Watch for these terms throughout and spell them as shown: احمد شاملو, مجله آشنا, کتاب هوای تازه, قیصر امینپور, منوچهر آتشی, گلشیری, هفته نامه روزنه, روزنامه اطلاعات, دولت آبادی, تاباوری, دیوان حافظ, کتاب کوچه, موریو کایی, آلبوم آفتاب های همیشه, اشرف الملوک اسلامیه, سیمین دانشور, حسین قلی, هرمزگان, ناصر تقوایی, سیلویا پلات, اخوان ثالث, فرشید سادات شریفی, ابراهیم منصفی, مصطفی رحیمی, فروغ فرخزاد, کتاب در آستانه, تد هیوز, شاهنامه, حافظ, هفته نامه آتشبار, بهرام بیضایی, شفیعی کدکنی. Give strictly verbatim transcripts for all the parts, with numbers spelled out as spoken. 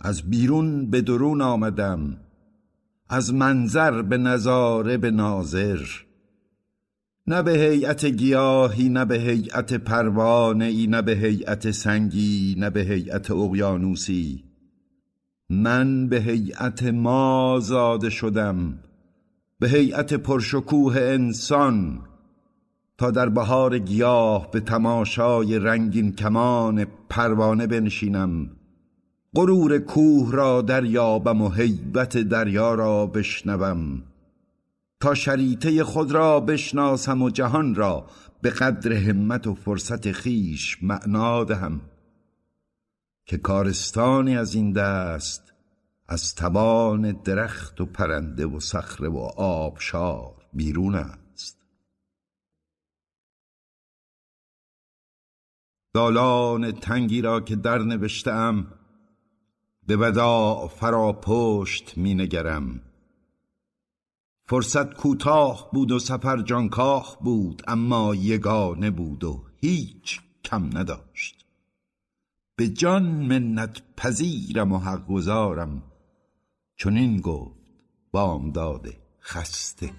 از بیرون به درون آمدم، از منظر به نظاره به ناظر. نه به هیئت گیاهی، نه به هیئت پروانه‌ای، نه به هیئت سنگی، نه به هیئت اقیانوسی. من به هیئت ما زاده شدم، به هیئت پرشکوه انسان، تا در بهار گیاه به تماشای رنگین کمان پروانه بنشینم، غرور کوه را دریابم و هیبت دریا را بشنوم، تا شریطه خود را بشناسم و جهان را به قدر همت و فرصت خیش معنا دهم، که کارستانی از این دست از تبان درخت و پرنده و صخره و آبشار بیرون است. دالان تنگی را که در نوشتم به وداع فرا پشت می نگرم. فرصت کوتاه بود و سفر جانکاه بود، اما یگانه بود و هیچ کم نداشت. به جان منت پذیرم و حق گزارم، چنین گفت بامداد خسته.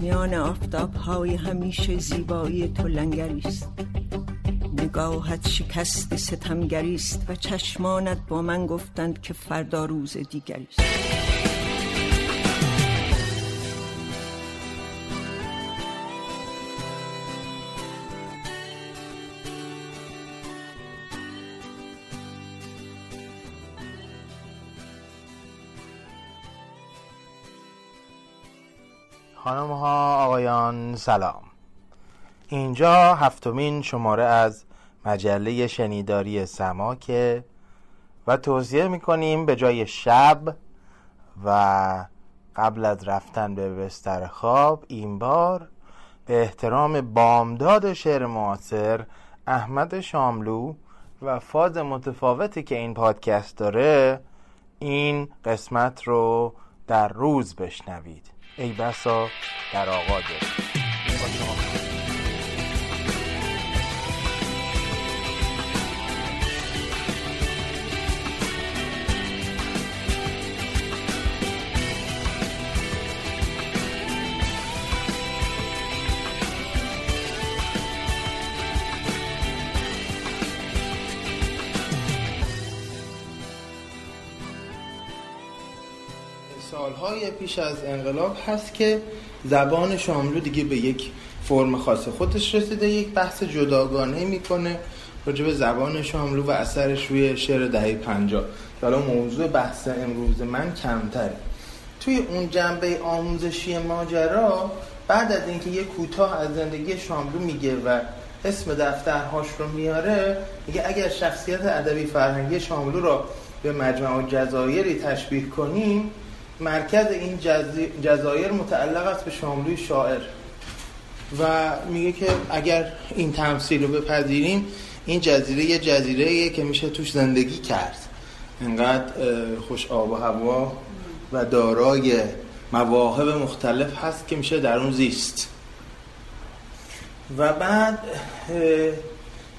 میان آفتاب های همیشه زیبایی تو لنگریست، نگاهت شکست ستمگریست و چشمانت با من گفتند که فردا روز دیگریست. خانم ها، آقایان، سلام. اینجا هفتمین شماره از مجله شنیداری سماک و توصیه میکنیم به جای شب و قبل از رفتن به بستر خواب این بار به احترام بامداد شعر معاصر احمد شاملو و فاز متفاوتی که این پادکست داره این قسمت رو در روز بشنوید. ای بسا در آغاز سالهای پیش از انقلاب هست که زبان شاملو دیگه به یک فرم خاص خودش رسیده، یک بحث جداگانه میکنه راجع به زبان شاملو و اثرش روی شعر دهه پنجاه. حالا موضوع بحث امروز من کمتره. توی اون جنبه آموزشی ماجرا، بعد از اینکه یک کوتاه از زندگی شاملو میگه و اسم دفترهاش رو میاره، میگه اگر شخصیت ادبی فرهنگی شاملو را به مجمع جزایری تشبیه کنیم، مرکز این جزایر متعلق است به شاملوی شاعر و میگه که اگر این تمثیل رو بپذیریم این جزیره یه جزیره‌ایه که میشه توش زندگی کرد، انقدر خوش آب و هوا و دارای مواهب مختلف هست که میشه در اون زیست. و بعد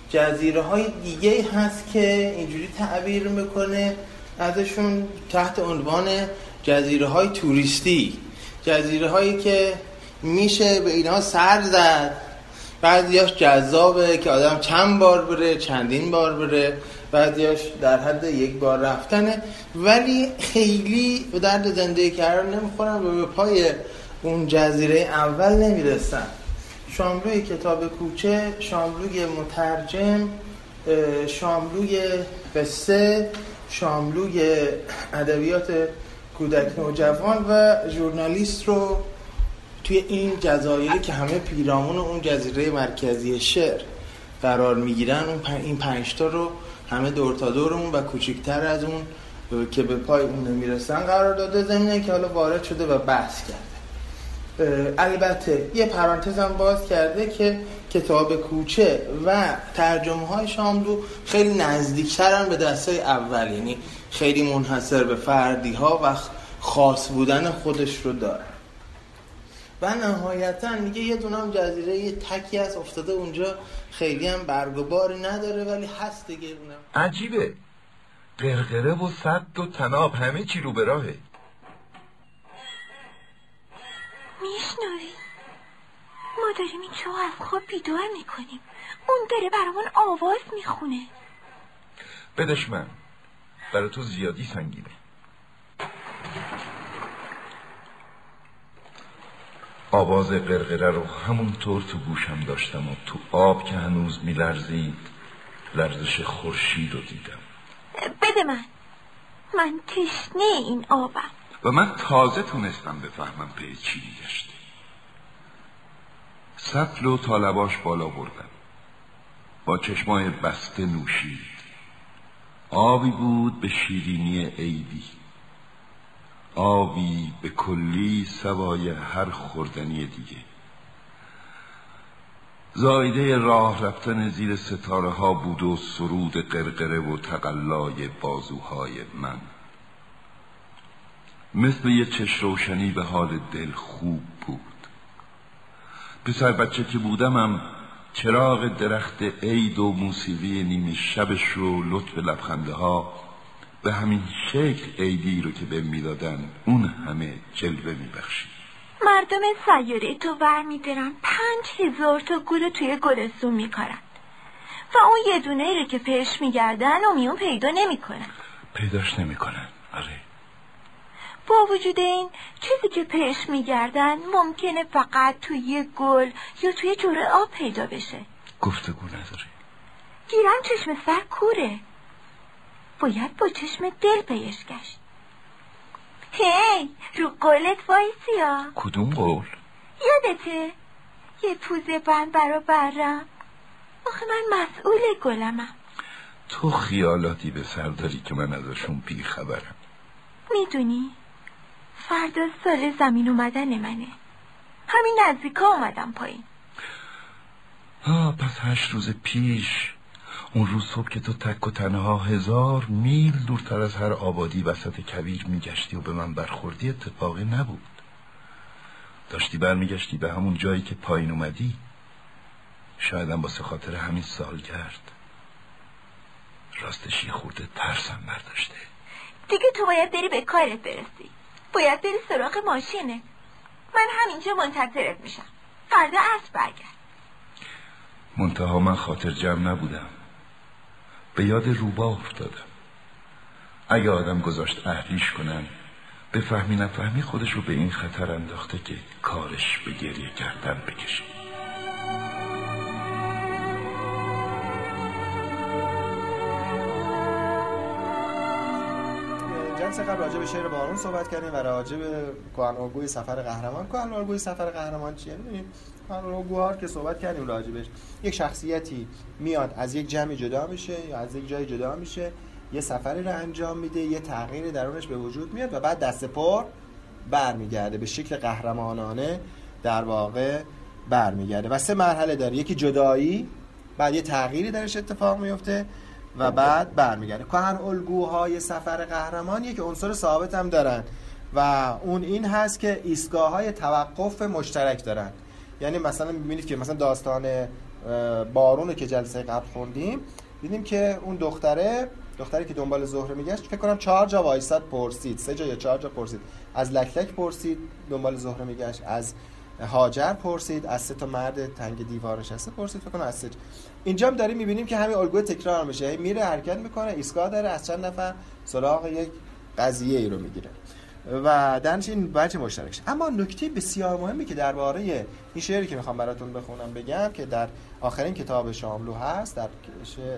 جزیره های دیگه هست که اینجوری تعبیر میکنه ازشون تحت عنوان جزیره های توریستی، جزیره هایی که میشه به اینها سر زد. بعضیاش جذابه که آدم چند بار بره، چندین بار بره، بعضیاش در حد یک بار رفتنه، ولی خیلی به درد زندگی کردن نمیخورن و به پای اون جزیره اول نمیرسن. شاملوی کتاب کوچه، شاملوی مترجم، شاملوی قصه، شاملوی ادبیات کودک نوجوان و ژورنالیست رو توی این جزایری که همه پیرامون اون جزیره مرکزی شعر قرار میگیرن، اون پن... این پنج تا رو همه دور تا دورمون و کوچیک‌تر از اون که به پای اون میرسن قرار داده، زمینه که حالا وارد شده و بحث کرده. البته یه پرانتز هم باز کرده که کتاب کوچه و ترجمه های شاملو خیلی نزدیکترن به دسته اول، یعنی خیلی منحصر به فردی ها و خاص بودن خودش رو داره. و نهایتا میگه یه دونم جزیره یه تکی هست افتاده اونجا، خیلی هم برگ و باری نداره ولی هست دیگه. اونم عجیبه، قرقره و سد و تناب همه چی رو به راهه. میشنوی؟ ما داریم این چه از خواب بیدار میکنیم، اون داره برامون آواز میخونه. بدش من، برای تو زیادی سنگینه. آواز قرقره رو همونطور تو گوشم داشتم و تو آب که هنوز میلرزید لرزش خورشید رو دیدم. بده من، من تشنه این آبم. و من تازه تونستم بفهمم به چی میگشته. سطل و طالباش بالا بردم، با چشمای بسته نوشید. آبی بود به شیرینی عیدی، آبی به کلی سوای هر خوردنی دیگه. زایده راه رفتن زیر ستاره ها بود و سرود قرقره و تقلای بازوهای من، مثل یه چشم روشنی به حال دل خوب بود. پسر بچه که بودمم چراغ درخت عید و موسیقی نیمه شبش و لطف لبخنده ها به همین شکل عیدی رو که به میدادن اون همه جلوه میبخشید. مردم سیاره تو ور میدارن، پنج هزار تا گل توی گلستون میکارن و اون یه دونه رو که پیش میگردن و میون پیدا نمیکنن. پیداش نمیکنن، آره. با وجود این، چیزی که پیش میگردن ممکنه فقط توی یه گل یا توی جوره آب پیدا بشه. گفتگو نداره. گیرم چشم سر کوره، باید با چشم دل پیش گشت. هی رو گلت وایسی ها. کدوم گل؟ یادته یه پوزه بند برا برم، آخه من مسئول گلمم. تو خیالاتی به سر داری که من ازشون بی خبرم. میدونی فردا سال زمین اومدن منه، همین نزدیکا اومدم پایین. آه پس هشت روز پیش، اون روز صبح که تو تک و تنها هزار میل دورتر از هر آبادی وسط کویر میگشتی و به من برخوردی، اتفاقی نبود. داشتی برمیگشتی به همون جایی که پایین اومدی، شایدم باسه خاطر همین سالگرد. راستشی خورده ترسم برداشته. دیگه تو باید بری به کارت برسی، باید بری سراغ ماشینه. من همینجا منتظرت میشم، فردا عصر برگرد. منتها من خاطر جمع نبودم، به یاد روبا افتادم. اگه آدم گذاشت اهلیش کنن، به فهمی نفهمی خودش رو به این خطر انداخته که کارش به گریه کردن بکشه. جلسه قبل راجع به شعر بارون صحبت کردیم و راجع به کهن‌الگوی سفر قهرمان. کهن‌الگوی سفر قهرمان چیه؟ ببینید کهن‌الگوها که صحبت کردیم راجع بهش، یک شخصیتی میاد از یک جمع جدا میشه یا از یک جای جدا میشه، یه سفری رو انجام میده، یه تغییری درونش به وجود میاد و بعد دست پر برمیگرده، به شکل قهرمانانه در واقع برمیگرده. و سه مرحله داره، یکی جدایی، بعد یه تغییری درش اتفاق میفته و بعد برمیگرده. کهن‌الگوهای سفر قهرمان یک عنصر ثابت هم دارن و اون این هست که ایستگاه‌های توقف مشترک دارن. یعنی مثلا می‌بینید که مثلا داستان بارون که جلسه قبل خوندیم، دیدیم که اون دختره دختری که دنبال زهره میگشت، فکر کنم چهار جا وایساد پرسید، سه جا یا چهار جا پرسید، از لکلک پرسید دنبال زهره میگشت، از هاجر پرسید، از سه تا مرد تنگ دیوار نشسته پرسید، فکر کنم از سه. اینجا هم داریم می‌بینیم که همین الگوی تکرار میشه، میره حرکت میکنه، ایستگاه داره، از چند نفر سراغ یک قضیه ای رو میگیره و درنش این بچه مشترکشه. اما نکته بسیار مهمی که درباره این شعری که میخوام براتون بخونم بگم که در آخرین کتاب شاملو هست، در,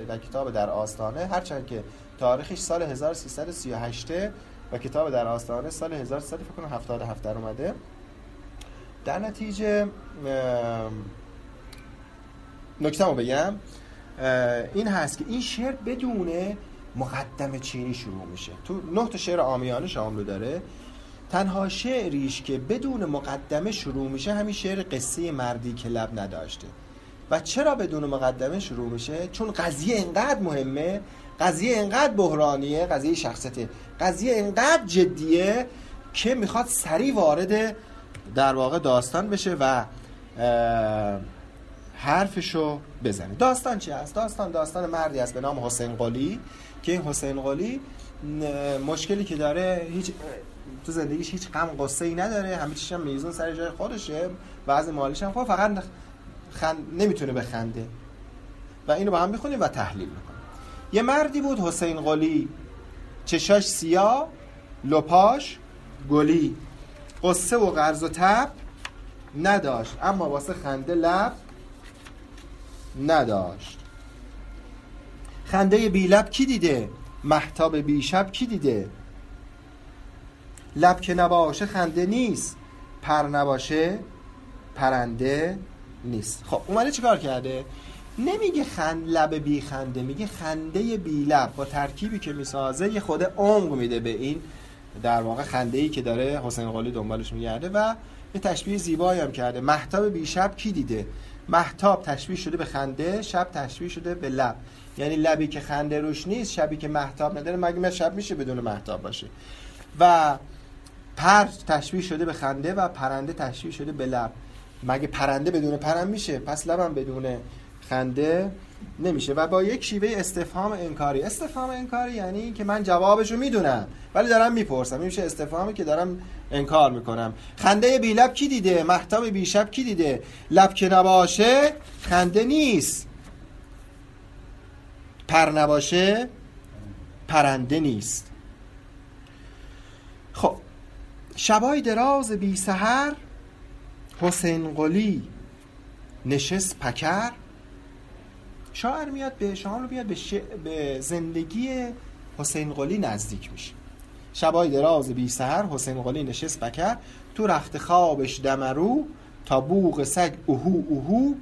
در کتاب در آستانه، هرچند که تاریخش سال هزار و سیصد و سی و هشت و کتاب در آستانه سال هزار و سیصد و هفتاد و هفت اومده، در نتیجه نکته‌مو بگم این هست که این شعر بدون مقدمه چینی شروع میشه. تو نه تا شعر عامیانه شاملو داره، تنها شعریش که بدون مقدمه شروع میشه همین شعر قصه مردی که لب نداشته. و چرا بدون مقدمه شروع میشه؟ چون قضیه اینقدر مهمه، قضیه اینقدر بحرانیه، قضیه شخصیته، قضیه اینقدر جدیه که میخواد سریع وارد در واقع داستان بشه و حرفشو بزنه. داستان چی هست؟ داستان داستان مردی هست به نام حسین قلی که این حسین قلی مشکلی که داره هیچ تو زندگیش هیچ غم قصه‌ای نداره، همه چیزش هم میزون سر جای خودشه، وضع مالیش هم خوب، فقط خند... نمیتونه بخنده. و اینو با هم میخونیم و تحلیل میکنیم. یه مردی بود حسین قلی، چشاش سیاه، لپاش گلی، قصه و قرض و تب نداشت، اما واسه خنده لب نداشت. خنده بی لب کی دیده؟ مهتاب بی شب کی دیده؟ لب که نباشه خنده نیست، پر نباشه پرنده نیست. خب اومده چیکار کرده؟ نمیگه خند لب بی خنده، میگه خنده بی لب. با ترکیبی که میسازه یه خود عمق میده به این در واقع خنده‌ای که داره حسین قلی دنبالش میگرده و یه تشبیه زیبایی هم کرده. مهتاب بی شب کی دیده؟ مهتاب تشبیه شده به خنده، شب تشبیه شده به لب، یعنی لبی که خنده روش نیست، شبی که مهتاب نداره، مگه شب میشه بدون مهتاب باشه. و پر تشبیه شده به خنده و پرنده تشبیه شده به لب، مگه پرنده بدون پرم میشه؟ پس لبم بدون خنده نمیشه. و با یک شیوه استفهام انکاری، استفهام انکاری یعنی این که من جوابشو میدونم ولی دارم میپرسم، این میشه استفهامی که دارم انکار میکنم. خنده بی لب کی دیده؟ مهتاب بی شب کی دیده؟ لب که نباشه خنده نیست، پر نباشه پرنده نیست. خب شبای دراز بی سحر، حسین قلی نشست پکر. شاعر میاد به شاملو بیاد به, ش... به زندگی حسین قلی نزدیک میشه. شبای دراز بی سحر، حسین قلی نشست بکر، تو رخت خوابش دمرو، تا بوق سگ اوهو اوهو،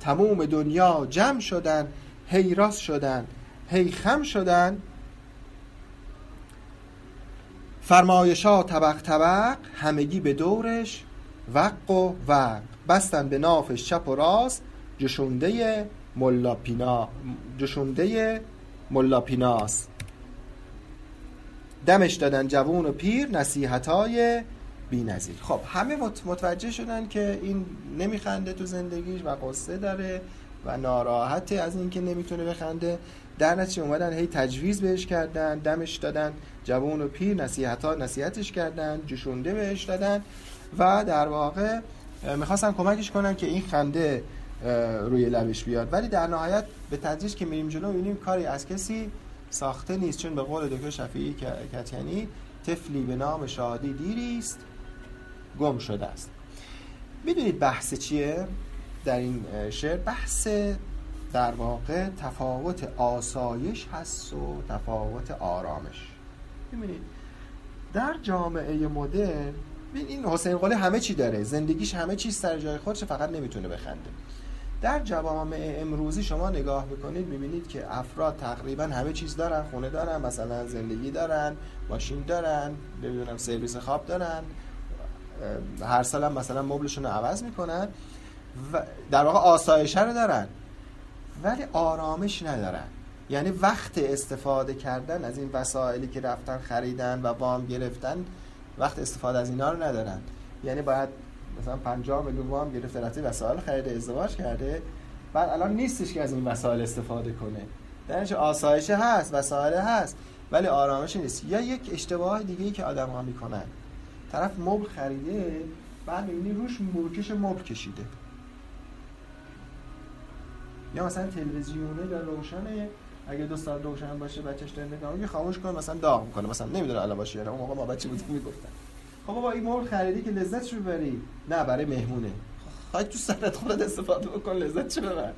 تمام دنیا جمع شدن، هی راست شدن هی خم شدن، فرمایشا طبق طبق، همگی به دورش وق و وق، بستن به نافش چپ و راست، جشنده ملا پینا جشنده ملا پیناست، دمش دادن جوون و پیر، نصیحتای بی نظیر. خب همه متوجه شدن که این نمیخنده تو زندگیش و قصه داره و ناراحته از این که نمیتونه بخنده، در نتیجه اومدن هی تجویز بهش کردن، دمش دادن جوون و پیر، نصیحتا نصیحتش کردن، جشنده بهش دادن و در واقع میخواستن کمکش کنن که این خنده روی لبش بیاد. ولی در نهایت به تدریج که میریم جلو میبینیم کاری از کسی ساخته نیست، چون به قول دکتر شفیعی کدکنی طفلی به نام شادی دیریست گم شده است. میدونید بحث چیه در این شعر؟ بحث در واقع تفاوت آسایش هست و تفاوت آرامش. میبینید در جامعه مدرن این حسین قلی همه چی داره، زندگیش همه چیز سر جای خودشه، فقط نمیتونه بخنده. در جوامع امروزی شما نگاه میکنید میبینید که افراد تقریبا همه چیز دارن، خونه دارن، مثلا زندگی دارن، ماشین دارن، نمیدونم سرویس خواب دارن، هر سال هم مثلا مبلشون رو عوض میکنن و در واقع آسایشه رو دارن ولی آرامش ندارن. یعنی وقت استفاده کردن از این وسایلی که رفتن خریدن و وام گرفتن، وقت استفاده از اینا رو ندارن. یعنی باید مثلا پنجاه میلیون وام گرفته، رفته وسایل خرید، ازدواج کرده، بعد الان نیستش که از این وسایل استفاده کنه. درنچه آسایش هست، وسایل هست ولی آرامش نیست. یا یک اشتباه دیگه‌ای که آدم‌ها میکنن، طرف مبل خریده بعد می‌بینی روش مورکش مبل کشیده، یا مثلا تلویزیونه در روشنه، اگه دو ساعت روشن باشه بچه‌ش داره نگاه می‌کنه، خاموش کنه مثلا داغ می‌کنه، مثلا نمی‌دونه علاوه‌اش چیه. اون موقع ما بچه بودیم میگفتن خب بابا این مبل خریدی که لذتش رو ببری، نه برای مهمونه، خاک تو سرت خودت استفاده بکن، لذتش رو ببر.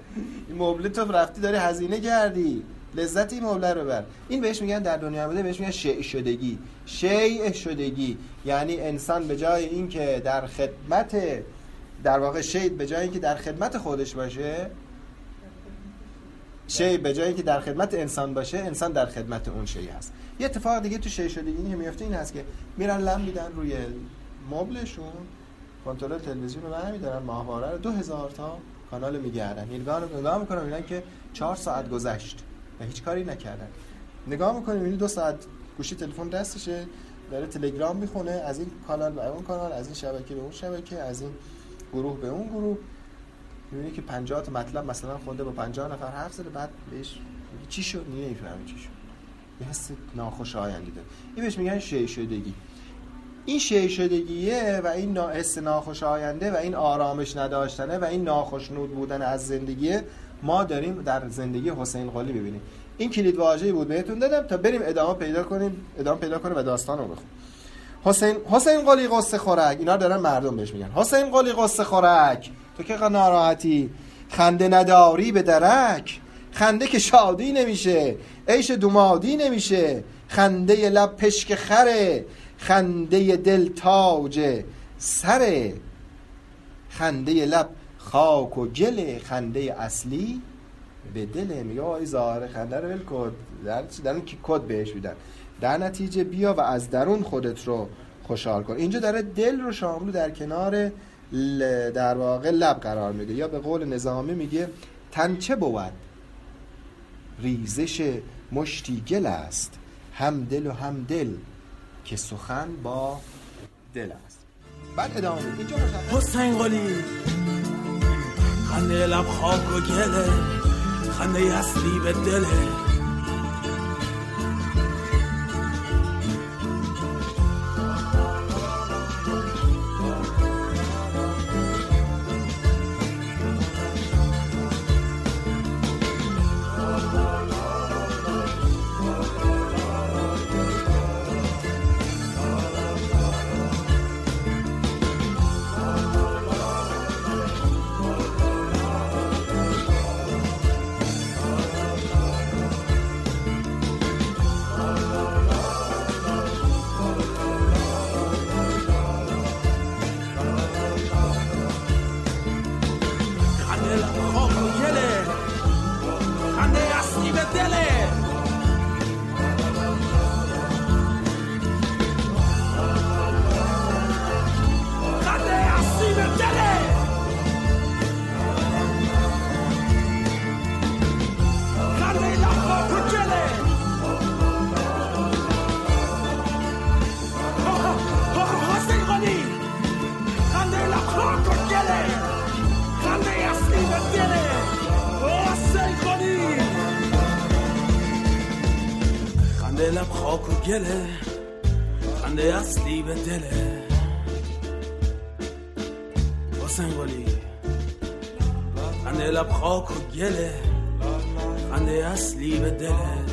این مبل تو رفتی داری هزینه کردی، لذت این مبل رو ببر. این بهش میگن در دنیا بوده، بهش میگن شیء شدگی. شیء شدگی یعنی انسان به جای اینکه در خدمت در واقع شید به جای اینکه در خدمت خودش باشه، شی به جایی که در خدمت انسان باشه، انسان در خدمت اون شی هست. یه اتفاق دیگه تو شی شدگی هم میفته، این هست که میرن لم میدن روی مبلشون، کنترل تلویزیون رو برمی‌دارن، ماهواره رو دو هزار تا کانال میگردن، نگاه نگاه میکنن میبینن که چهار ساعت گذشت و هیچ کاری نکردن. نگاه میکنیم میبینی دو ساعت گوشی تلفن دستشه، داره تلگرام میخونه، از این کانال به اون کانال، از این شبکه به اون شبکه، از این گروه به اون گروه. می‌بینی که پنجاه تا مطلب مثلا خونده با پنجاه نفر حرف زده، بعد بهش میگه چی شد؟ نمی‌فهمی چی شد. یه حس ناخوشایندی داره. این بهش میگن شیء شدگی. این شیء شدگیه و این حس ناخوشاینده و این آرامش نداشتنه و این ناخوشنود بودن از زندگی ما داریم در زندگی حسین قلی می‌بینیم. این کلید واژه‌ای بود بهتون دادم تا بریم ادامه پیدا کنیم، ادامه پیدا کنه و داستان رو بخونیم. حسین حسین قلی قصه خورک، اینا دارن مردم بهش میگن. حسین قلی قصه خورک، تو که ناراحتی خنده نداری به درک، خنده که شادی نمیشه، عیش دومادی نمیشه، خنده لب پشک خره، خنده دل تاج سره، خنده لب خاک و گله، خنده اصلی به دله. میگه آی زهر خنده رو ول کن، درن که کد بهش میدن، در نتیجه بیا و از درون خودت رو خوشحال کن. اینجا داره دل رو شاملو در کنار در واقع لب قرار میده، یا به قول نظامی میگه تن چه بود ریزش مشتی گل است، هم دل و هم دل که سخن با دل است. بعد ادامه میده اینجا باشه. حسین قلی خنده لب خاک و گله، خنده اصلی به دله. گله خنده اصلی به دله. حسین قلی خنده لب خاک و گله، خنده اصلی به دله.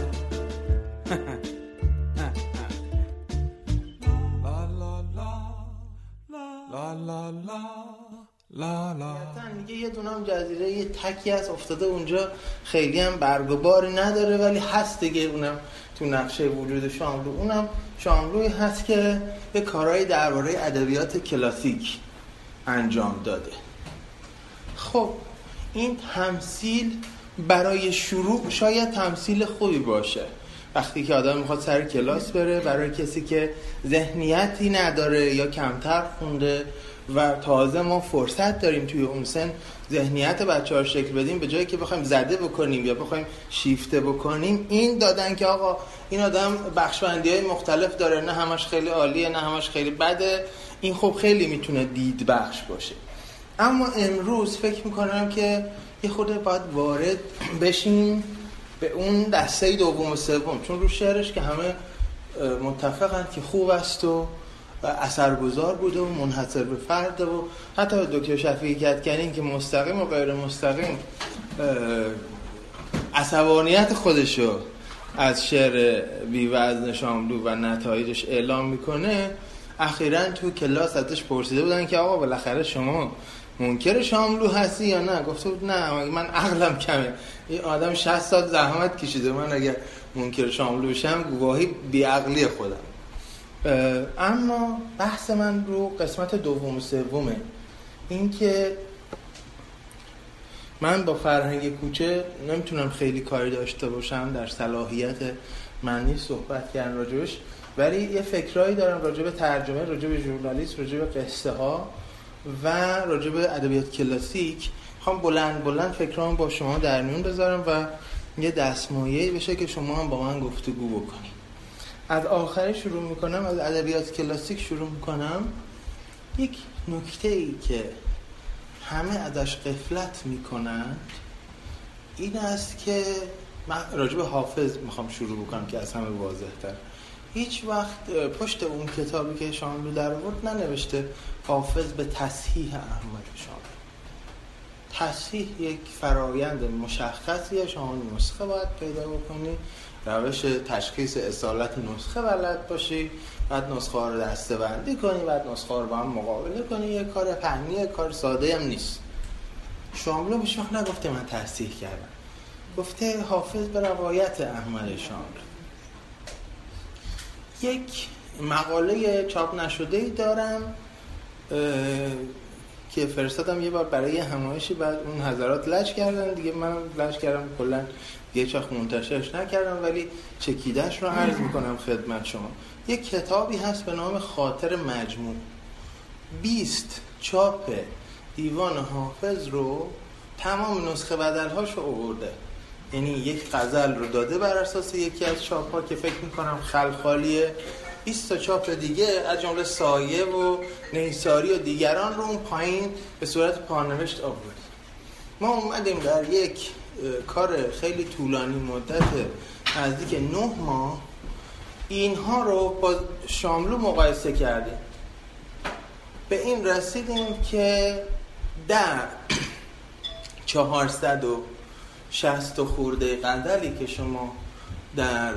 یه دونم جزیره یه تکی هست افتاده اونجا، خیلی هم برگ و باری نداره ولی هست دیگه. اونم تو نقشه وجود شاملو، اونم شاملوی هست که به کارهای درباره ادبیات کلاسیک انجام داده. خب این تمثیل برای شروع شاید تمثیل خوبی باشه، وقتی که آدم میخواد سر کلاس بره، برای کسی که ذهنیتی نداره یا کمتر خونده و تازه ما فرصت داریم توی اون سن ذهنیت بچه ها شکل بدیم، به جایی که بخوایم زده بکنیم یا بخوایم شیفته بکنیم. این دادن که آقا این آدم بخشبندی های مختلف داره، نه همش خیلی عالیه نه همش خیلی بده، این خب خیلی میتونه دید بخش باشه. اما امروز فکر میکنم که یه خورده باید وارد بشیم به اون دسته دوم و سوم، چون رو شعرش که همه متفقن که خوب است و و اثرگذار بود و منحصر به فرد و حتی دکتر شفیعی کدکنی که مستقیم و غیر مستقیم عصبانیت خودشو از شعر بی‌وزن شاملو و نتایجش اعلام میکنه، اخیراً تو کلاس ازش پرسیده بودن که آقا بالاخره شما منکر شاملو هستی یا نه؟ گفته بود نه، من عقلم کمه، این آدم شصت سال زحمت کشیده، من اگر منکر شاملو بشم گواهی بیعقلی خودم. اما بحث من رو قسمت دوم و سومه این که من با فرهنگ کوچه نمیتونم خیلی کاری داشته باشم، در صلاحیت من نیست صحبت کردن راجبش، ولی یه فکرایی دارم راجب ترجمه، راجب ژورنالیست، راجب قصه ها و راجب ادبیات کلاسیک. میخوام بلند بلند فکرام با شما در میون بذارم و یه دستمایه‌ای بشه که شما هم با من گفتگو بکنید. از آخر شروع میکنم، از ادبیات کلاسیک شروع میکنم. یک نکته‌ای که همه ازش غفلت میکنند این است که من راجع به حافظ میخوام شروع بکنم که از همه واضح‌تر. هیچ وقت پشت اون کتابی که شاملو در آورد ننوشته حافظ به تصحیح احمد شاملو. تصحیح یک فرایند مشخصیه، شما نسخه باید پیدا بکنی، روش تشخیص اصالت نسخه بلد باشی، بعد نسخه ها رو دسته بندی کنی، بعد نسخه ها رو با هم مقابله کنی. یه کار فنی، یه کار ساده هم نیست. شاملو به شما نگفته من تصحیح کردم، گفته حافظ به روایت احمد شاملو. یک مقاله چاپ نشده‌ای دارم که فرستادم یه بار برای همایشی، بعد اون حضرات لج کردن دیگه، من لج کردم کلا یه چاخ منتشرش نکردم، ولی چکیده‌اش رو عرض میکنم خدمت شما. یک کتابی هست به نام خاطر مجموع، بیست چاپ دیوان حافظ رو تمام نسخه بدل‌هاش رو آورده، یعنی یک غزل رو داده بر اساس یکی از چاپ‌ها که فکر می‌کنم خلخالیه، بیست تا چاپ دیگه از جمله سایه و نیساری و دیگران رو اون پایین به صورت پانوشت آورد. ما اومدیم در یک کار خیلی طولانی مدت نزدیک نه ماه اینها رو با شاملو مقایسه کردیم، به این رسیدیم که در چهارصد و شصت و خورده غزلی که شما در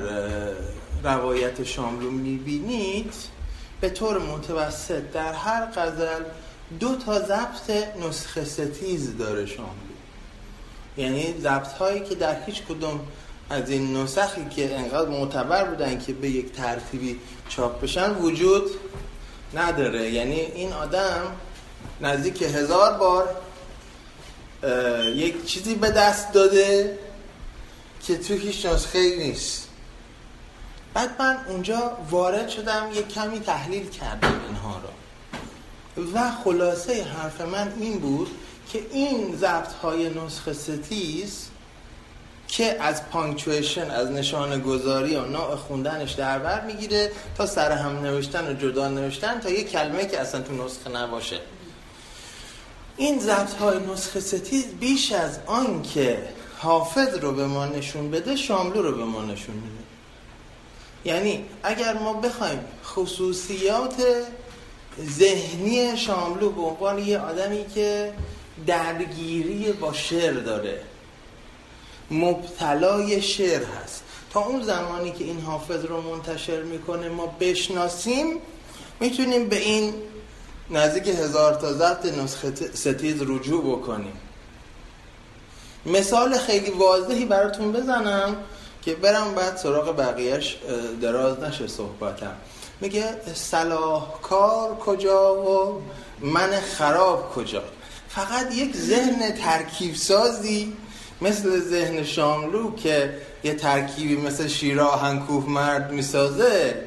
روایت شاملو میبینید به طور متوسط در هر غزل دو تا ضبط نسخه ستیز داره شاملو، یعنی ضبط هایی که در هیچ کدوم از این نسخی که انقدر معتبر بودن که به یک ترتیبی چاپ بشن وجود نداره. یعنی این آدم نزدیک هزار بار یک چیزی به دست داده که تو هیچ نسخه نیست. بعد من اونجا وارد شدم، یک کمی تحلیل کردم اینها رو و خلاصه حرف من این بود که این ضبط‌های نسخه ستیز که از پانکچویشن، از نشانه گذاری و نوع خوندنش در بر میگیره تا سر هم نوشتن و جدا نوشتن تا یک کلمه که اصلا تو نسخه نباشه، این ضبط‌های نسخه ستیز بیش از آن که حافظ رو به ما نشون بده شاملو رو به ما نشون میده. یعنی اگر ما بخوایم خصوصیات ذهنی شاملو به عنوان یه آدمی که درگیری با شعر داره، مبتلای شعر هست، تا اون زمانی که این حافظ رو منتشر میکنه ما بشناسیم، میتونیم به این نزدیک هزار تا ضبط نسخه ستیز رجوع بکنیم. مثال خیلی واضحی براتون بزنم که برم بعد سراغ بقیهش دراز نشه صحبتم. میگه صلاحکار کجا و من خراب کجا. فقط یک ذهن ترکیب سازی مثل ذهن شاملو که یه ترکیبی مثل شیرا هنکوه مرد میسازه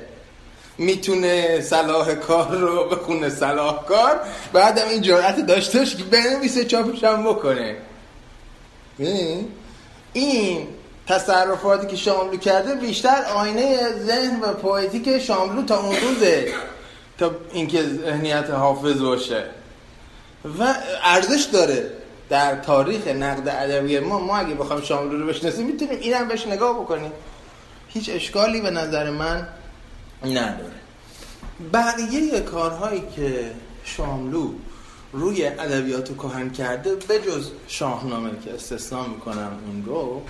میتونه صلاح کار رو بخونه صلاح کار، بعدم این جرأت داشتهش که بنویسه چاپش هم بکنه. ببین این تصرفاتی که شاملو کرده بیشتر آینه ذهن و پویتیک شاملو تا اون روزه تا اینکه ذهنیت حافظ باشه و ارزش داره در تاریخ نقد ادبی ما. ما اگه بخوایم شاملو رو بشناسیم میتونیم اینم بهش نگاه بکنیم، هیچ اشکالی به نظر من نداره. بقیه کارهایی که شاملو روی ادبیات کهن کرده به جز شاهنامه که استثنا میکنم اون رو،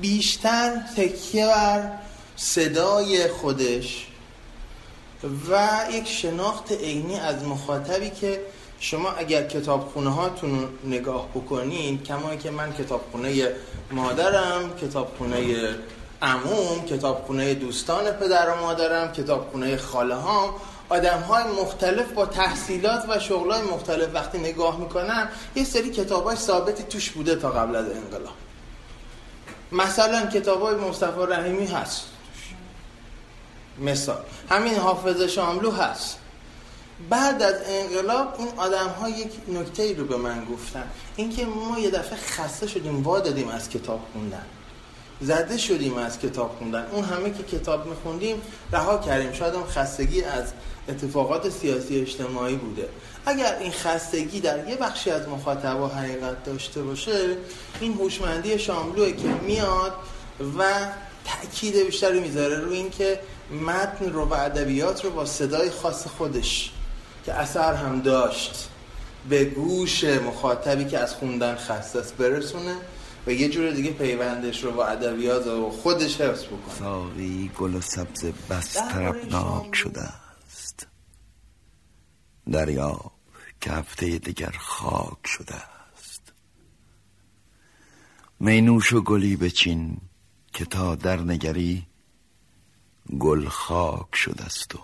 بیشتر تکیه بر صدای خودش و یک شناخت عینی از مخاطبی که شما اگر کتابخونه هاتون رو نگاه بکنید، کما که من کتابخونه مادرم، کتابخونه عموم، کتابخونه دوستان پدر و مادرم، کتابخونه خاله هام، آدم‌های مختلف با تحصیلات و شغل‌های مختلف وقتی نگاه می‌کنن، یه سری کتاب‌های ثابتی توش بوده تا قبل از انقلاب. مثلا کتاب‌های مصطفی رحیمی هست، مثلا همین حافظ شاملو هست. بعد از انقلاب این آدم‌ها یک نکته‌ای رو به من گفتن، اینکه ما یه دفعه خسته شدیم، وا دادیم از کتاب خوندن، زده شدیم از کتاب خوندن. اون همه که کتاب میخوندیم رها کردیم. شاید هم خستگی از اتفاقات سیاسی اجتماعی بوده. اگر این خستگی در یه بخشی از مخاطبا حقیقت داشته باشه، این هوشمندی شاملوه که میاد و تأکید بیشتری میذاره روی این که متن رو و ادبیات رو با صدای خاص خودش که اثر هم داشت به گوش مخاطبی که از خوندن خسته است برسونه و یه جور دیگه پیوندش رو با ادبیات و خودش حفظ بکنه. ساقی گل سبز بس طربناک شده است، دریاب که هفته دیگر خاک شده است. مینوش و گلی بچین که تا در نگری، گل خاک شده است و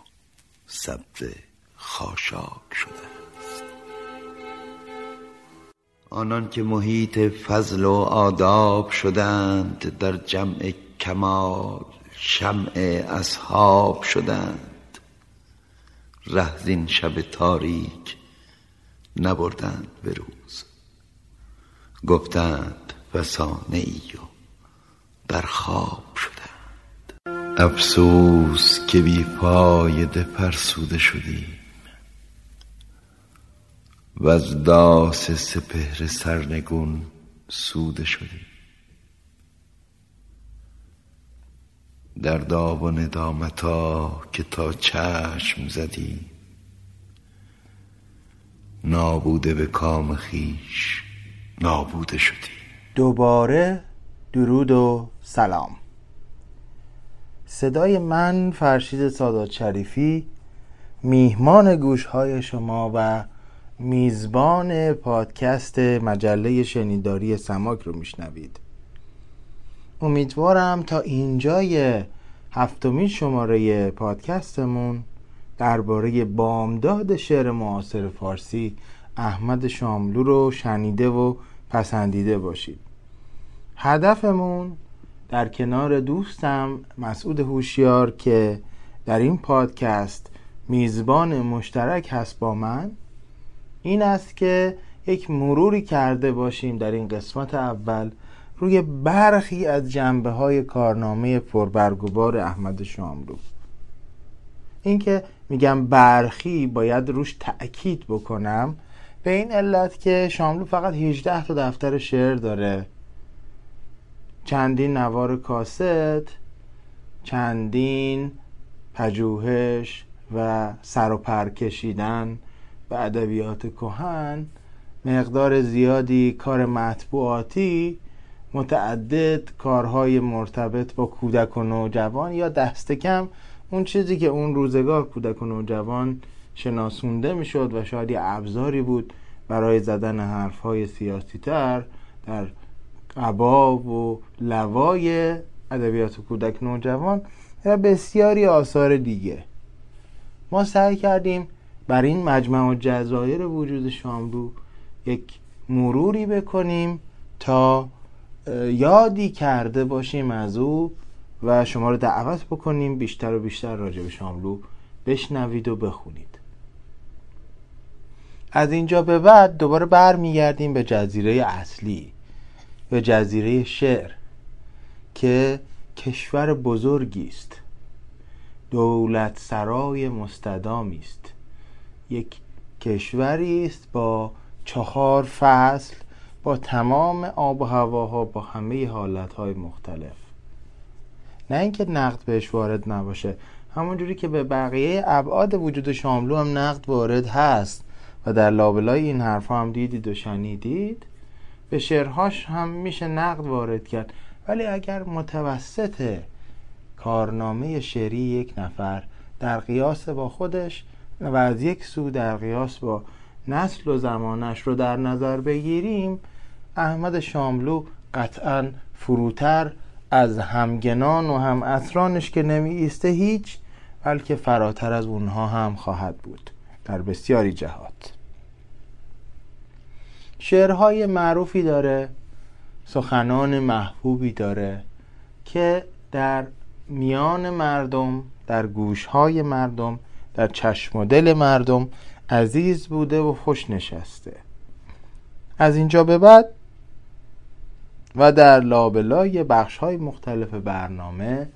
سبز خاشاک شده. آنان که محیط فضل و آداب شدند، در جمع کمال شمع اصحاب شدند. رهزین شب تاریک نبردند به روز، گفتند فسانه ای و در خواب شدند. افسوس که بی فایده فرسوده شدی و از داس سپهر سرنگون سوده شدی. در داو و ندامتا که تا چشم زدی، نابوده به کام خیش نابوده شدی. دوباره درود و سلام. صدای من فرشید سادات شریفی، میهمان گوشهای شما و میزبان پادکست مجله شنیداری سماک رو میشنوید. امیدوارم تا اینجای هفتمین شماره پادکستمون درباره بامداد شعر معاصر فارسی احمد شاملو رو شنیده و پسندیده باشید. هدفمون در کنار دوستم مسعود هوشیار که در این پادکست میزبان مشترک هست با من، این است که یک مروری کرده باشیم در این قسمت اول روی برخی از جنبه‌های کارنامه پربرگوبار احمد شاملو. این که میگم برخی باید روش تأکید بکنم به این علت که شاملو فقط هجده تا دفتر شعر داره، چندین نوار کاست، چندین پژوهش و سر و پر کشیدن به ادبیات کهن، مقدار زیادی کار مطبوعاتی، متعدد کارهای مرتبط با کودک و نوجوان یا دسته کم اون چیزی که اون روزگار کودک و نوجوان شناسونده میشد و شاید یه ابزاری بود برای زدن حرفهای سیاسی تر در قباب و لوای ادبیات کودک نوجوان و بسیاری آثار دیگه. ما سعی کردیم بر این مجمع جزایر وجود شاملو یک مروری بکنیم تا یادی کرده باشیم از او و شما رو دعوت بکنیم بیشتر و بیشتر راجع به شاملو بشنوید و بخونید. از اینجا به بعد دوباره برمیگردیم به جزیره اصلی، به جزیره شعر که کشور بزرگی است، دولت سرای مستدامی است، یک کشوری است با چهار فصل، با تمام آب و هواها، با همه حالتهای مختلف. نه اینکه نقد بهش وارد نباشه، همونجوری که به بقیه ابعاد وجود شاملو هم نقد وارد هست و در لابلای این حرفا هم دیدید و شنیدید، به شعرهاش هم میشه نقد وارد کرد. ولی اگر متوسط کارنامه شعری یک نفر در قیاس با خودش و از یک سو در قیاس با نسل و زمانش رو در نظر بگیریم، احمد شاملو قطعاً فروتر از همگنان و هم عصرانش که نمی ایسته هیچ، بلکه فراتر از اونها هم خواهد بود در بسیاری جهات. شعرهای معروفی داره، سخنان محبوبی داره که در میان مردم، در گوشهای مردم، در چشم و دل مردم عزیز بوده و خوش نشسته. از اینجا به بعد و در لابلای بخش‌های مختلف برنامه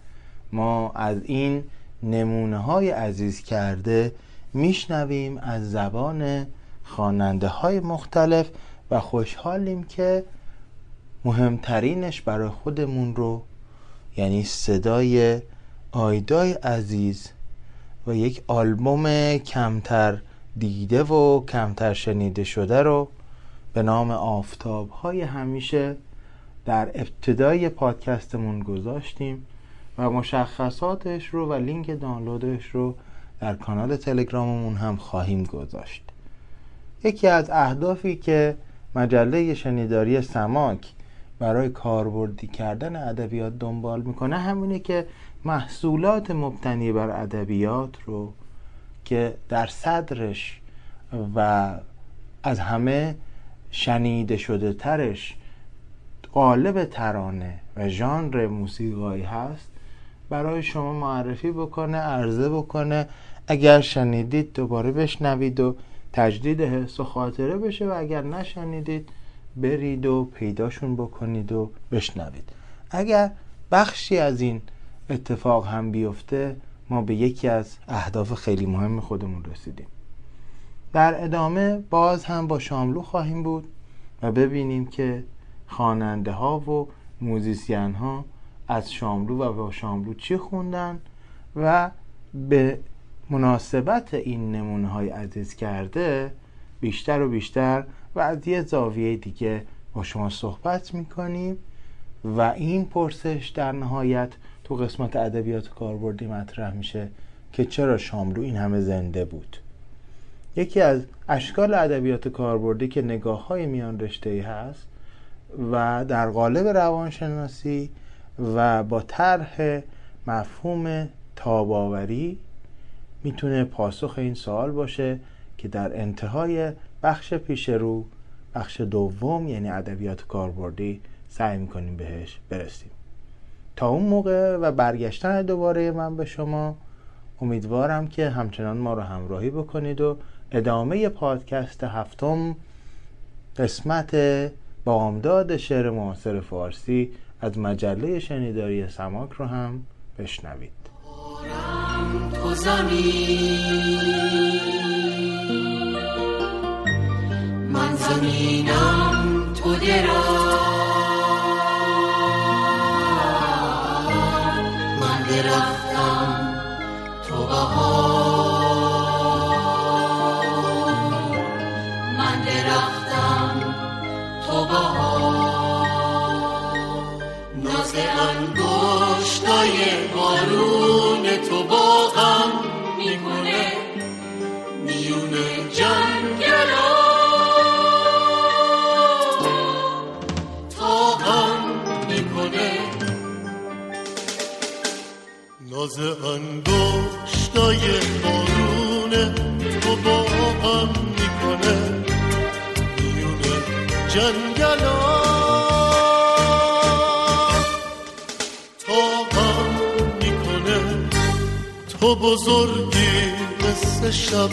ما از این نمونه‌های عزیز کرده میشنویم از زبان خواننده‌های مختلف و خوشحالیم که مهمترینش برای خودمون رو، یعنی صدای آیدای عزیز و یک آلبوم کمتر دیده و کمتر شنیده شده رو به نام آفتاب های همیشه در ابتدای پادکستمون گذاشتیم و مشخصاتش رو و لینک دانلودش رو در کانال تلگراممون هم خواهیم گذاشت. یکی از اهدافی که مجله شنیداری سماک برای کاربردی کردن ادبیات دنبال میکنه همینه که محصولات مبتنی بر ادبیات رو که در صدرش و از همه شنیده شده ترش قالب ترانه و ژانر موسیقایی هست برای شما معرفی بکنه، عرضه بکنه، اگر شنیدید دوباره بشنوید و تجدید حس و خاطره بشه و اگر نشنیدید برید و پیداشون بکنید و بشنوید. اگر بخشی از این اتفاق هم بیفته ما به یکی از اهداف خیلی مهم خودمون رسیدیم. در ادامه باز هم با شاملو خواهیم بود و ببینیم که خواننده ها و موزیسین ها از شاملو و با شاملو چی خوندن و به مناسبت این نمونه های عزیز کرده بیشتر و بیشتر و از یه زاویه دیگه با شما صحبت میکنیم و این پرسش در نهایت تو قسمت ادبیات کاربردی مطرح میشه که چرا شاملو این همه زنده بود. یکی از اشکال ادبیات کاربردی که نگاه‌های میان رشته‌ای هست و در قالب روانشناسی و با طرح مفهوم تاباوری میتونه پاسخ این سوال باشه که در انتهای بخش پیش رو، بخش دوم یعنی ادبیات کاربردی، سعی میکنیم بهش برسیم. تا اون موقع و برگشتن دوباره من به شما، امیدوارم که همچنان ما رو همراهی بکنید و ادامه پادکست هفتم قسمت بامداد شعر معاصر فارسی از مجله شنیداری سماک رو هم بشنوید. تو زمین من زمینم، تو درم من درختم، تو بهار من درختم، تو بهار ناز انگشتای بارون تو باغم میکنه میون جنگلا ناز انگشتای بارونه تو باغم میکنه میون جنگلا تابم میکنه تو بزرگی مثل شب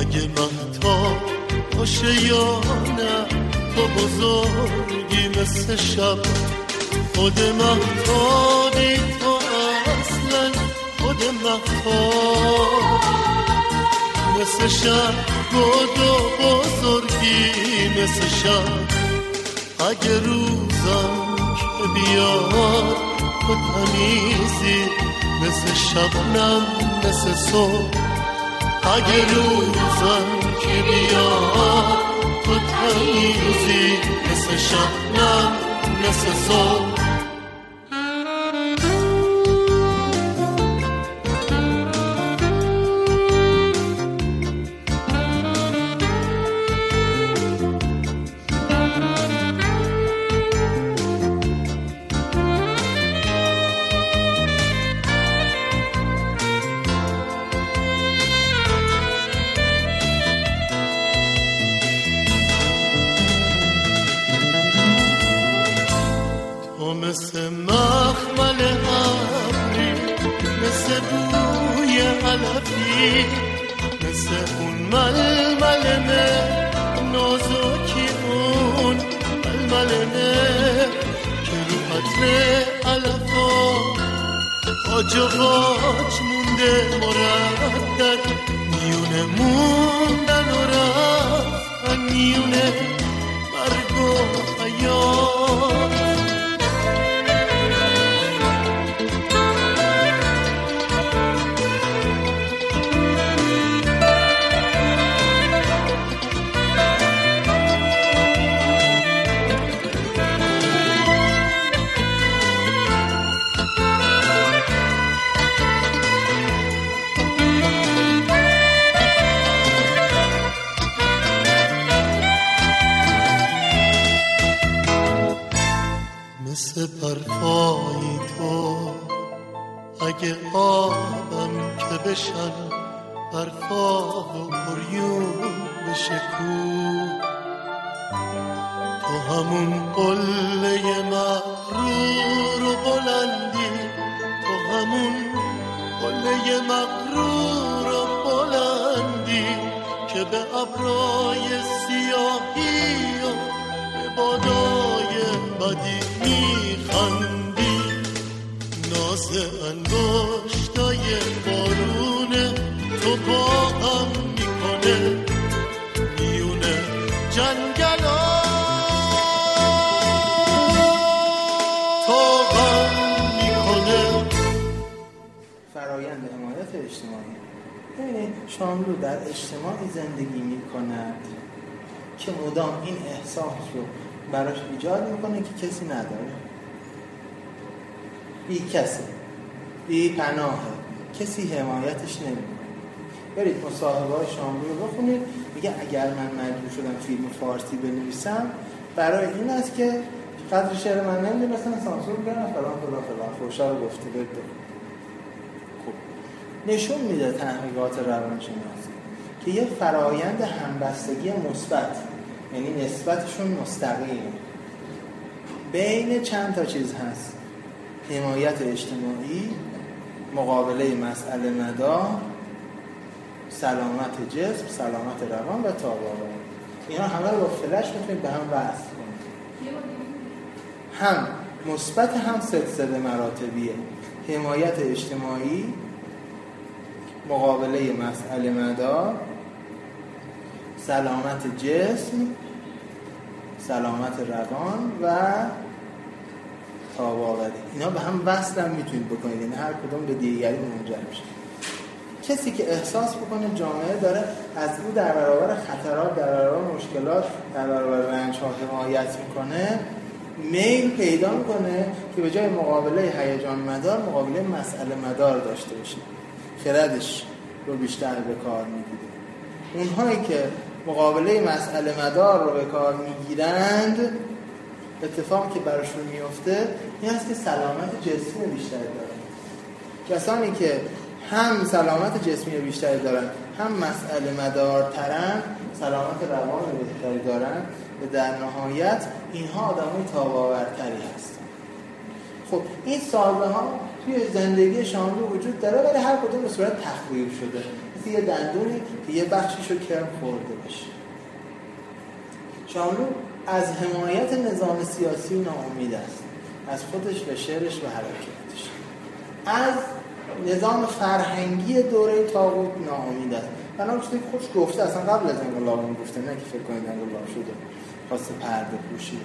اگه مهتاب باشه یا نه تو بزرگی مثل شب خود مهتابی تو اصلا خود مهتاب مثل شب بود و بزرگی مثل شب اگه روزم که بیاد تو تمیزی مثل شبنم مثل صبح اگه روزم که بیاد تو تمیزی مثل شبنم مثل صبح بری مثل اون ململمه نازکیون ململمه که رو عطر علفا آج و باج مونده مردد میونه موندن و رفت میونه مرگ و حیات. پرپایی تو اگه آبم که بشن برفا و پریون بشه کو تو همون قله مغرور و بلندی تو همون قله مغرور و بلندی که به ابرای سیاهی و به بادای بدی میخندی ناز انگشتای بارونه تو با هم میکنه میونه جنگلا تو هم میکنه. فرایند حمایت اجتماعی ببینید شاملو در اجتماعی زندگی میکند که مدام این احساس رو براش ایجاد میکنه که کسی نداره، بی کسی، بی پناه، کسی حمایتش نمیکنه. برید مصاحبه های شاملو رو بخونید، میگه اگر من مجبور شدم فیلم فارسی بنویسم برای این است که قدر شعر من نمیدونستم سانسور برم فلان فلان فلان فروشا رو گفته بده. خب نشون میده تحقیقات روانشناسی که یه فرایند همبستگی مثبت، یعنی نسبتشون مستقیم بین چند تا چیز هست: حمایت اجتماعی، مقابله مسئله مدار، سلامت جسم، سلامت روان و تاباوری. اینا همه رو با فلش میتونید به هم وصل کنید. هم مثبت هم سلسله مراتبیه: حمایت اجتماعی، مقابله مسئله مدار، سلامت جسم، سلامت روان و تاباوری. اینا به هم وصل هم میتونید بکنید، یعنی هر کدوم به دیگری منجر میشه. کسی که احساس بکنه جامعه داره از او در برابر خطرات، در برابر مشکلات، در برابر رنج‌ها حمایت میکنه، میل پیدا میکنه که به جای مقابله هیجان مدار مقابله مسئله مدار داشته باشه، خردش رو بیشتر به کار میگیره. اونهایی که مقابله مسئله مدار رو به کار میگیرند اتفاقی که براشون میفته این هست که سلامت جسمی بیشتری دارن. کسانی که هم سلامت جسمی بیشتری دارن هم مسئله مدارترن سلامت روان بهتری دارن و در نهایت اینها آدمای تاب‌آورتری هستن. خب این سالها توی زندگی شاملو وجود داره ولی هر کدوم به صورت تخریب شده، مثل یه دندونی که یه بخشیشو کرم خورده باشه. شاملو از حمایت نظام سیاسی ناامید است، از خودش و شعرش و حرکتش. از نظام فرهنگی دوره طاغوت ناامید است. بنابراین چیزی که خودش گفته، اصلا قبل از انقلاب اون گفته، نه که فکر کنید انقلاب شده خواسته پرده پوشی.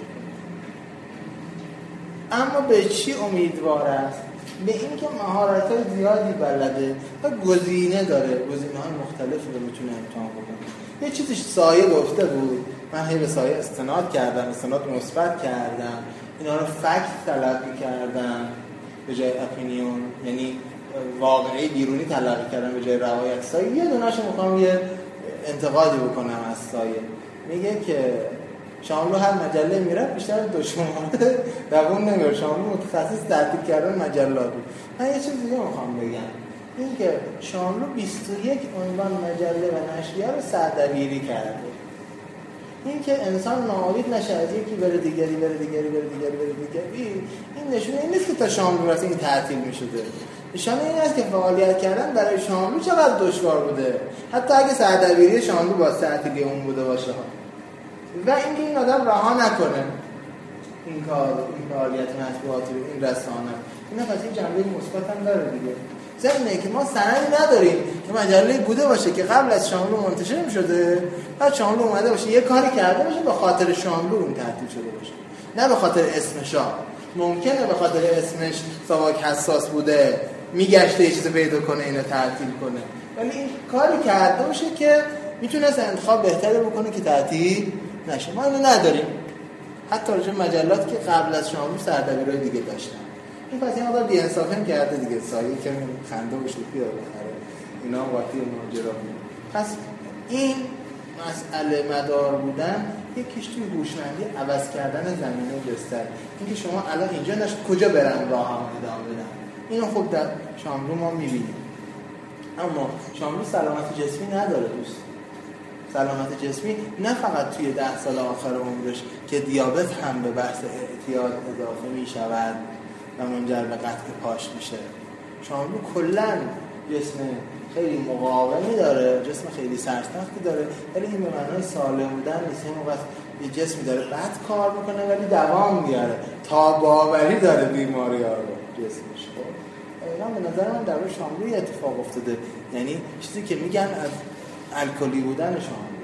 اما به چی امیدوار است؟ به اینکه مهارت‌های زیادی بلده و گزینه داره، گزینه‌های مختلفی رو میتونه امتحان بکنه. یه چیزیش سایه گفته بود، من هی به سایه استناد کردم، استناد مثبت کردم، اینا رو فکت تلقی کردم به جای اپینیون، یعنی واقعی بیرونی تلقی کردم به جای روایت سایه. یه دونه‌اش می‌خوام یه انتقادی بکنم از سایه. میگه که شاملو هر مجله میره بیشتر دو شماره روون نمیره، شاملو متخصص تحقیق کردن مجلات بود. من یه چیز دیگه میخوام بگم، این که شاملو بیست و یک عنوان مجله و نشریه رو سردبیری کرده. این که انسان ناامید نشه از یکی بره دیگری بره دیگری بره دیگری بره دیگری، این نشونه این نیست که تا شاملو رسید این تعطیل میشده. نشانه این است که فعالیت کردن برای شاملو چقدر دشوار بوده، حتی اگه سردبیری شاملو با سرطیلی اون بوده باشه و اینکه این آدم رها نکنه این کار، این فعالیت مطبوعاتی، این رسانه. اینا پس این جنبه مثبت هم داره دیگه. ضمن که ما سند نداریم که مجله بوده باشه که قبل از شاملو منتشر می‌شده، بعد شاملو اومده باشه یه کاری کرده باشه به خاطر شاملو اون تعطیل شده باشه، نه به خاطر اسمش. ممکنه به خاطر اسمش سماک حساس بوده، میگشته یه چیز پیدا کنه اینو تعطیل کنه، ولی این کاری کرده باشه که میتونست انتخاب بهتره بکنه که تعطیل نشه. ما اینو نداریم، حتی راجع مجلات که قبل از شاملو سردبیرای دیگه داشتن. این پس این آقا بی‌انصافی کرده دیگه، سایه که خنده و شوخی داره اینا وقتی ماجرا بود. پس این مسئله مدار بودن یکیش توی گوشمندی عوض کردن زمینه بستر، اینکه شما الان اینجا نشد کجا برن راه هم ادامه بدن. اینو خب در شاملو ما میبینیم، اما شاملو سلامت جسمی نداره دوست. سلامت جسمی نه فقط توی ده سال آخر عمرش که دیابت هم به بحث اعتیاد اضافه میشود و منجر به قطع پاش میشه. شاملو کلن جسم خیلی مقاومی داره، جسم خیلی سرسختی داره، ولی این به معنای سالم بودن نیست. این موقع یه جسمی داره بد کار میکنه ولی دوام میاره، تا باوری داره بیماری ها رو جسمش. اینا به نظر من در روی شاملو اتفاق افتاده، یعنی چیزی که میگن از الکلی بودن شاملو،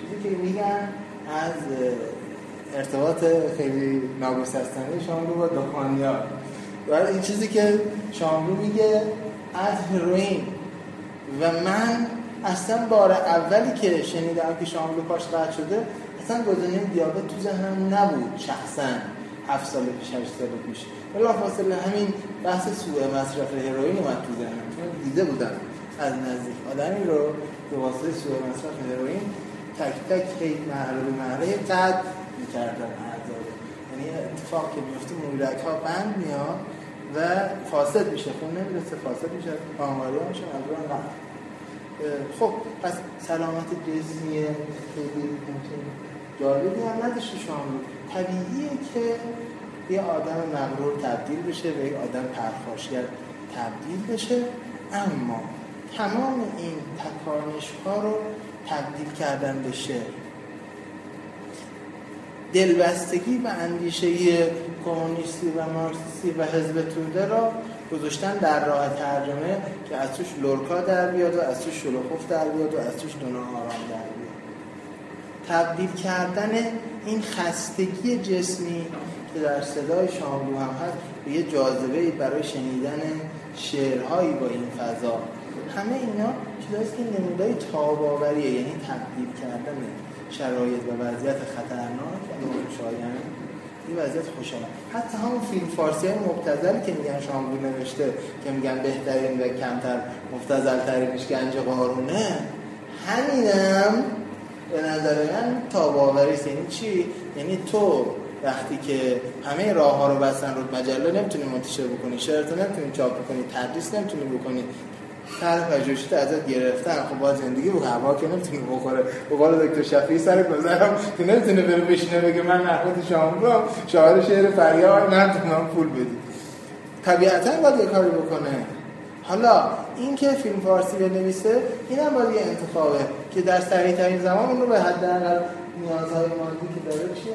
چیزی که میگن از ارتباط خیلی ناگسستنی شاملو با دخانیات، و این چیزی که شاملو میگه از هروئین. و من اصلا بار اولی که شنیدم که شاملو پاش قطع شده اصلا گزینه دیابت تو ذهنم نبود شخصا هفت سال پیش هشت سال پیش بلافاصله همین بحث سوء مصرف هروئین اومد تو ذهنم. دیده بودم از نزدیک آدمی رو به واسطه سوء مصرف هروئین تک تک خیلی محله محله قد می‌کردن اعضا، یعنی اتفاق که میفته مولک‌ها بند میاد و فاسد میشه، خون نمیرسه، فاسد میشه، آماری ها میشه، از راه. خب پس سلامت جسمی خیلی جالبی هم نداشته شاملو. طبیعیه که یه آدم مغرور تبدیل بشه و یه آدم پرخاشگر تبدیل بشه، اما تمام این تکانش ها رو تبدیل کردن به شعر. دلبستگی و اندیشه کمونیستی و مارکسیستی و حزب توده را گذاشتن در راه ترجمه که از توش لورکا در بیاد و از توش شلوخوف در بیاد و از توش دونا آرام در بیاد. تبدیل کردن این خستگی جسمی که در صدای شاملو هم هست به یه جاذبه برای شنیدن شعرهایی با این فضا، همه اینا چیزاییست که نمودای تاباوریه، یعنی تبدیل کردن شرایط و وضعیت خطرناک و خوشایند این وضعیت خوشایند. حتی همون فیلم فارسی های مبتذلی که میگن شاملو نوشته، که میگن بهترین و کمتر مبتذل ترینش گنج قارونه، همینم به نظر من تاباوریست. یعنی چی؟ یعنی تو وقتی که همه راه ها رو بستن رو مجله نمیتونی منتشر بکنی، شعرتو نمیتونی چاپ بکنی، تدریس نمیتونی بکنی، سر پژوهشیت ازت گرفتن، خب باز زندگی رو هوا که نمیتونی بخوره. به قول دکتر شفیعی سر گذرم که نمیتونه بره بشینه بگه من احمد شاملوام شاعر شعر فریاد، من تمام پول بدی. طبیعتاً باید یه کاری بکنه. حالا این که فیلم فارسی بنویسه اینم باید یه انتخابه که در سریع‌ترین زمان اون رو به حداقل نیازهای مادی که داره چیه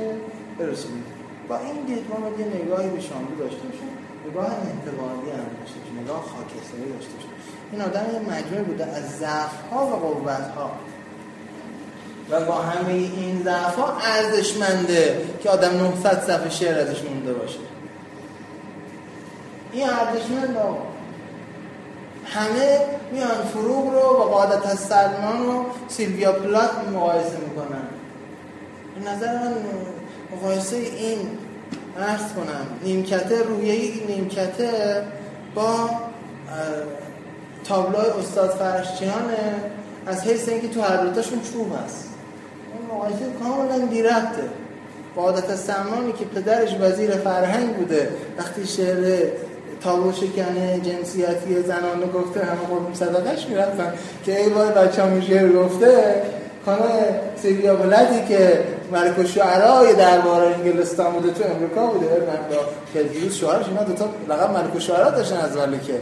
برسونید. با این دید ما باید یه نگاهی به شاملو داشته باشیم، نگاه انتقادی هم داشته باشیم، نگاه خاکستری داشته باشیم. این آدم یه مجموعه بوده از ضعف‌ها و قوت‌ها و با همه این ضعف‌ها ارزشمنده که آدم نهصد صفحه شعر ازش مونده باشه. این ارزشمنده. همه میان فروغ رو با قعادت از سلمان و سیلویا پلات مقایسه میکنن. به نظر من مقایسه این عرض کنم نیمکته، رویه این نیمکته با تابلوی استاد فرشچیانه از حیث اینکه تو هر دوتاشون چوب هست. اون مقایسه کاملا بی‌ربطه. قعادت سمانی که پدرش وزیر فرهنگ بوده وقتی شعر تابلو شکنه جنسیتی زنانه گفته همه قربون صدقش میرفتن که ای وای بچه‌مون شعر گفته، کانه سیلویا پلاتی که ملک الشعرای دربار انگلستان بوده، تو امریکا بوده، ملک که دیروز شعرش اینا دو تا لقب ملک الشعرا داشتن از ملکه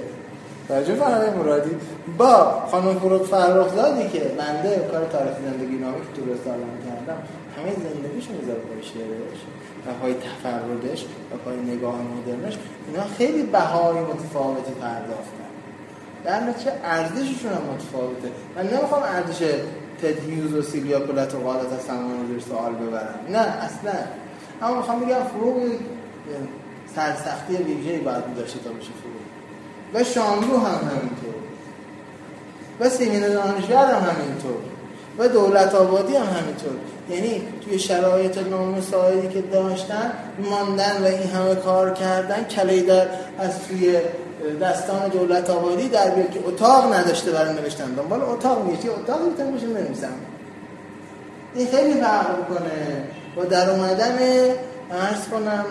درجه فرهنگ مرادی با خانم فروغ فرخزادی که بنده کار تاریخ زندگی نامه که تو رساله کردم، همه زندگیش میذاره به شعرش و پای تفردش و پای نگاه مدرنش، اینا خیلی بهای متفاوتی پرداختن، در نتیجه ارزششون هم متفاوته. من نمیخوام ارزش تد هیوز و سیلویا پلات و غالات از سمان رو سوال ببرم، نه اصلا، اما میخوام بگم فروغ سرسختی ویژه‌ای باید میداشته تا بشه فروغ، و شاملو هم همینطور، و سیمین دانشور هم همینطور، و دولت آبادی هم همینطور. یعنی توی شرایط نامساعدی که داشتن ماندن و این همه کار کردن، کله‌ای در از توی دستان دولت آبادی در بیاد که اتاق نداشته برای نوشتن، دنبال اتاق میشه، اتاق میتونم بشه بنویسم. این خیلی فرق میکنه با در اومدن عرض کنم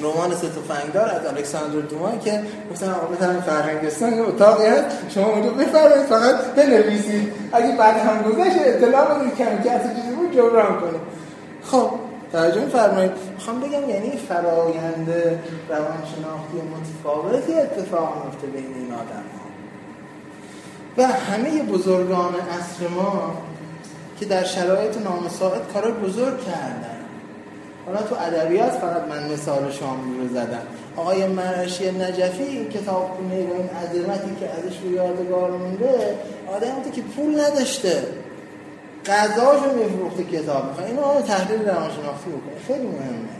رمان سه تفنگدار از الکساندر دوما که گفتن آقا بتونم فرهنگستان یه اتاقی هست، شما اونجا بفرمایید فقط بنویسید، اگه بعد هم گذشت اطلاع بدید کمی که اصلا چیزی بود جبران کنه. خب ترجمه فرمایید. میخوام بگم یعنی فرآیند روانشناختی متفاوتی اتفاق میفته بین این آدم‌ها و همه بزرگان عصر ما که در شرایط نامساعد کارا بزرگ کردن. حالا تو ادبیات فقط من مثال شاملو رو زدم، آقای مرشی نجفی این کتاب کنه و این عظمتی که ازش رو یادگار مونده، آدمی که پول نداشته قضاش رو میفروخته کتاب میخواه، این رو تحلیل روانشناختی بکنه، خیلی مهمه.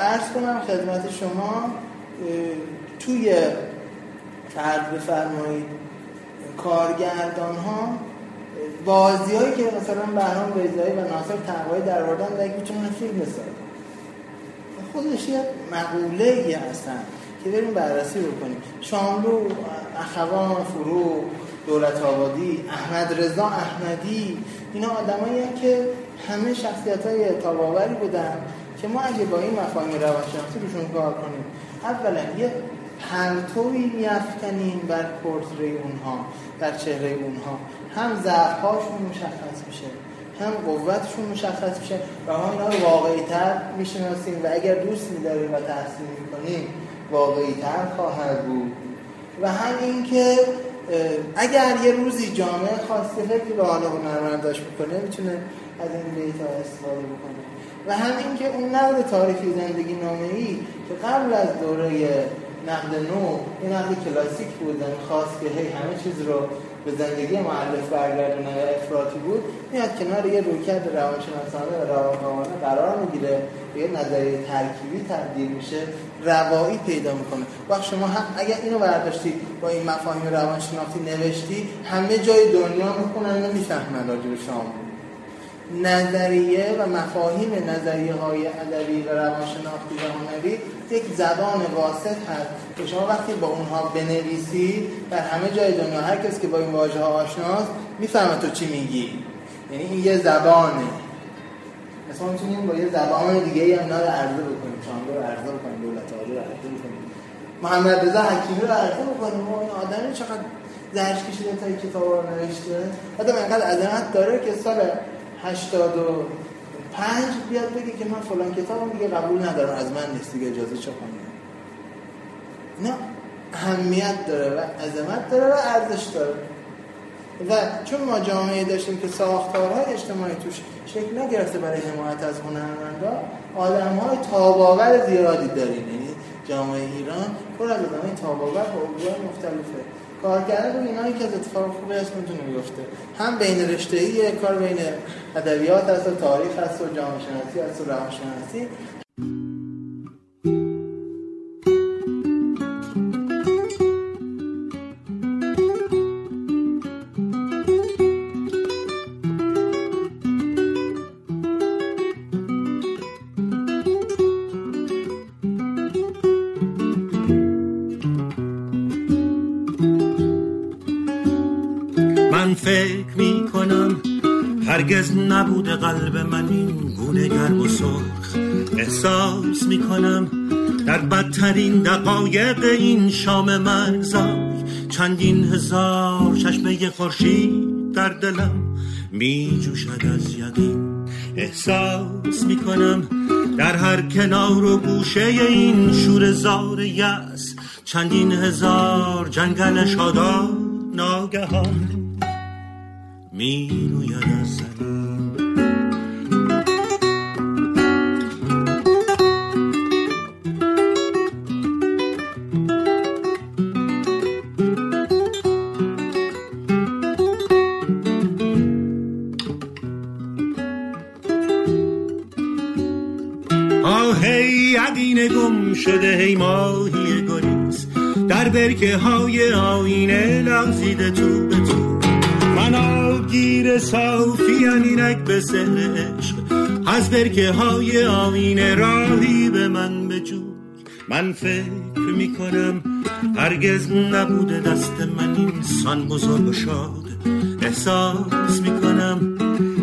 عرض کنم خدمت شما توی فرد بفرمایید کارگردان ها بازی هایی که مثلا بهرام بیضایی و ناصر تقوایی در آوردن دیگه میتونن فیلم بسازن، خودش یه مقوله‌ای هستن که بریم بررسی بکنیم. شاملو، اخوان، فروغ، دولت آبادی، احمد رضا احمدی، اینا آدمایی هستن که همه شخصیت‌های تاب‌آوری بودن که ما اگه با این مفاهیم روانشناختی روشون کار کنیم، اولا یه پرتویی می‌افکنیم بر پورتری اونها، بر چهره اونها، هم ضعف‌هاشون مشخص میشه، هم قوتشون مشخص میشه و ما اینا رو واقعی‌تر می‌شناسیم و اگر دوست می‌داریم و تحسین می‌کنیم واقعی‌تر خواهد بود. و هم اینکه اگر یه روزی جامعه خواسته فکر به حال هنرمنداش بکنه، می‌تونه از این بیت‌ها استفاده بکنه. و هم اینکه اون نقد تاریخی زندگی نامه‌ای که قبل از دوره نقد نو، این نقد کلاسیک بود، خواست که هی همه چیز رو به زندگی مؤلف برگردونه و افراطی بود، میاد کنار یه رویکرد روانشناسانه و روانکاوانه قرار میگیره، یه نظریه ترکیبی تبدیل میشه، روایی پیدا میکنه. وقت شما هم اگر اینو برداشتی با این مفاهیم روانشناختی نوشتی، همه جای دنیا میخونن و میفهمن راجع به شما. نظریه و مفاهیم نظریه‌های ادبی و روانشناختی و هنری یک زبان واسط هست که شما وقتی با اونها بنویسی، در همه جای دنیا هر کسی که با این واژه‌ها آشناست میفهمه تو چی میگی. یعنی این یه زبانه. مثلا میتونیم با یه زبان دیگه‌ای هم اینا رو عرضه بکنیم، شاملو رو عرضه بکنیم، دولت آبادی رو عرضه بکنیم، محمد رضا حکیمی رو عرضه بکنیم. اون آدمی چقدر زرش کشیده تا این کتابا رو نوشته. آدم انقدر عظمت داره که سال هشتاد و پنج بیاد بگی که من فلان کتابم دیگه قبول ندارم، از من نیست دیگه، اجازه چه کنم. نه، اهمیت داره و عظمت داره و ارزش داره. و چون ما جامعه داشتیم که ساختارهای اجتماعی توش شکل نگرفته برای حمایت از هنرمندا، آدم‌های تاب‌آور زیادی داریم. یعنی جامعه ایران پر از آدم‌های تاب‌آور با اوضاع مختلفه. کار کرده بود اینایی که از اتفاق خوبه اسمتون میفته، هم بین رشته‌ایه، کار بین ادبیات هست و تاریخ هست و جامعه شناسی هست و روانشناسی. هرگز نبوده قلب من این گونه گرم و سرخ، احساس میکنم در بدترین دقایق این شام مرزای چندین هزار چشمه خورشید در دلم می جوشد از یقین. احساس میکنم در هر کنار و گوشه این شور زار یأس چندین هزار جنگل شاداب ناگهان می روید از زمین. عدین گم شده هی ماهی گریز در برکه های آینه لغزیده تو به تو من آگیر صافی انینک به سهر عشق از برکه های آینه راهی به من بجوی. من فکر میکنم هرگز نبوده دست من اینسان بزرگ و شاد. احساس میکنم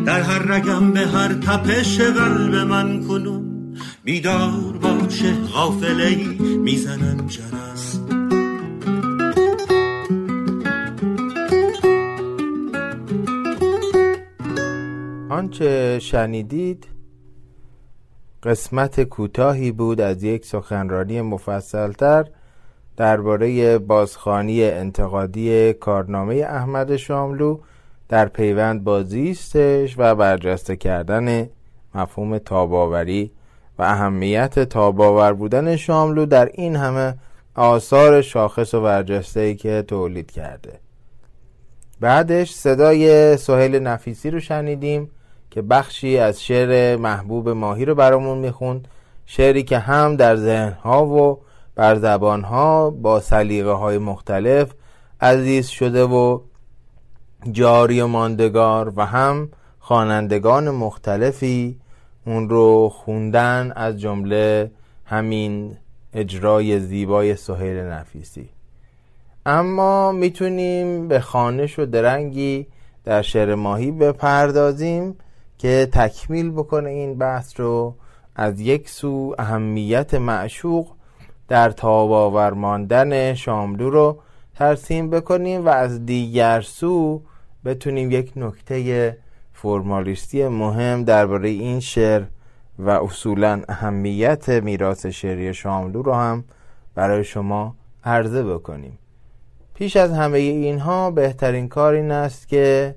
در هر رگم به هر تپش قلب من کنم بیدار باشه غافلی میزنم جرس. آنچه شنیدید قسمت کوتاهی بود از یک سخنرانی مفصلتر درباره بازخوانی انتقادی کارنامه احمد شاملو در پیوند با زیستش و برجسته کردن مفهوم تاباوری و اهمیت تاباور بودن شاملو در این همه آثار شاخص و برجسته‌ای که تولید کرده. بعدش صدای سهیل نفیسی رو شنیدیم که بخشی از شعر محبوب ماهی رو برامون میخوند، شعری که هم در ذهنها و بر زبانها با سلیقه‌های مختلف عزیز شده و جاری و ماندگار و هم خوانندگان مختلفی اون رو خوندن، از جمله همین اجرای زیبای سهیل نفیسی. اما میتونیم به خوانش و درنگی در شعر ماهی بپردازیم که تکمیل بکنه این بحث رو. از یک سو اهمیت معشوق در تاباور ماندن شاملو رو ترسیم بکنیم و از دیگر سو بتونیم یک نکته فرمالیستی مهم درباره این شعر و اصولا اهمیت میراث شعری شاملو رو هم برای شما عرضه بکنیم. پیش از همه اینها بهترین کار این است که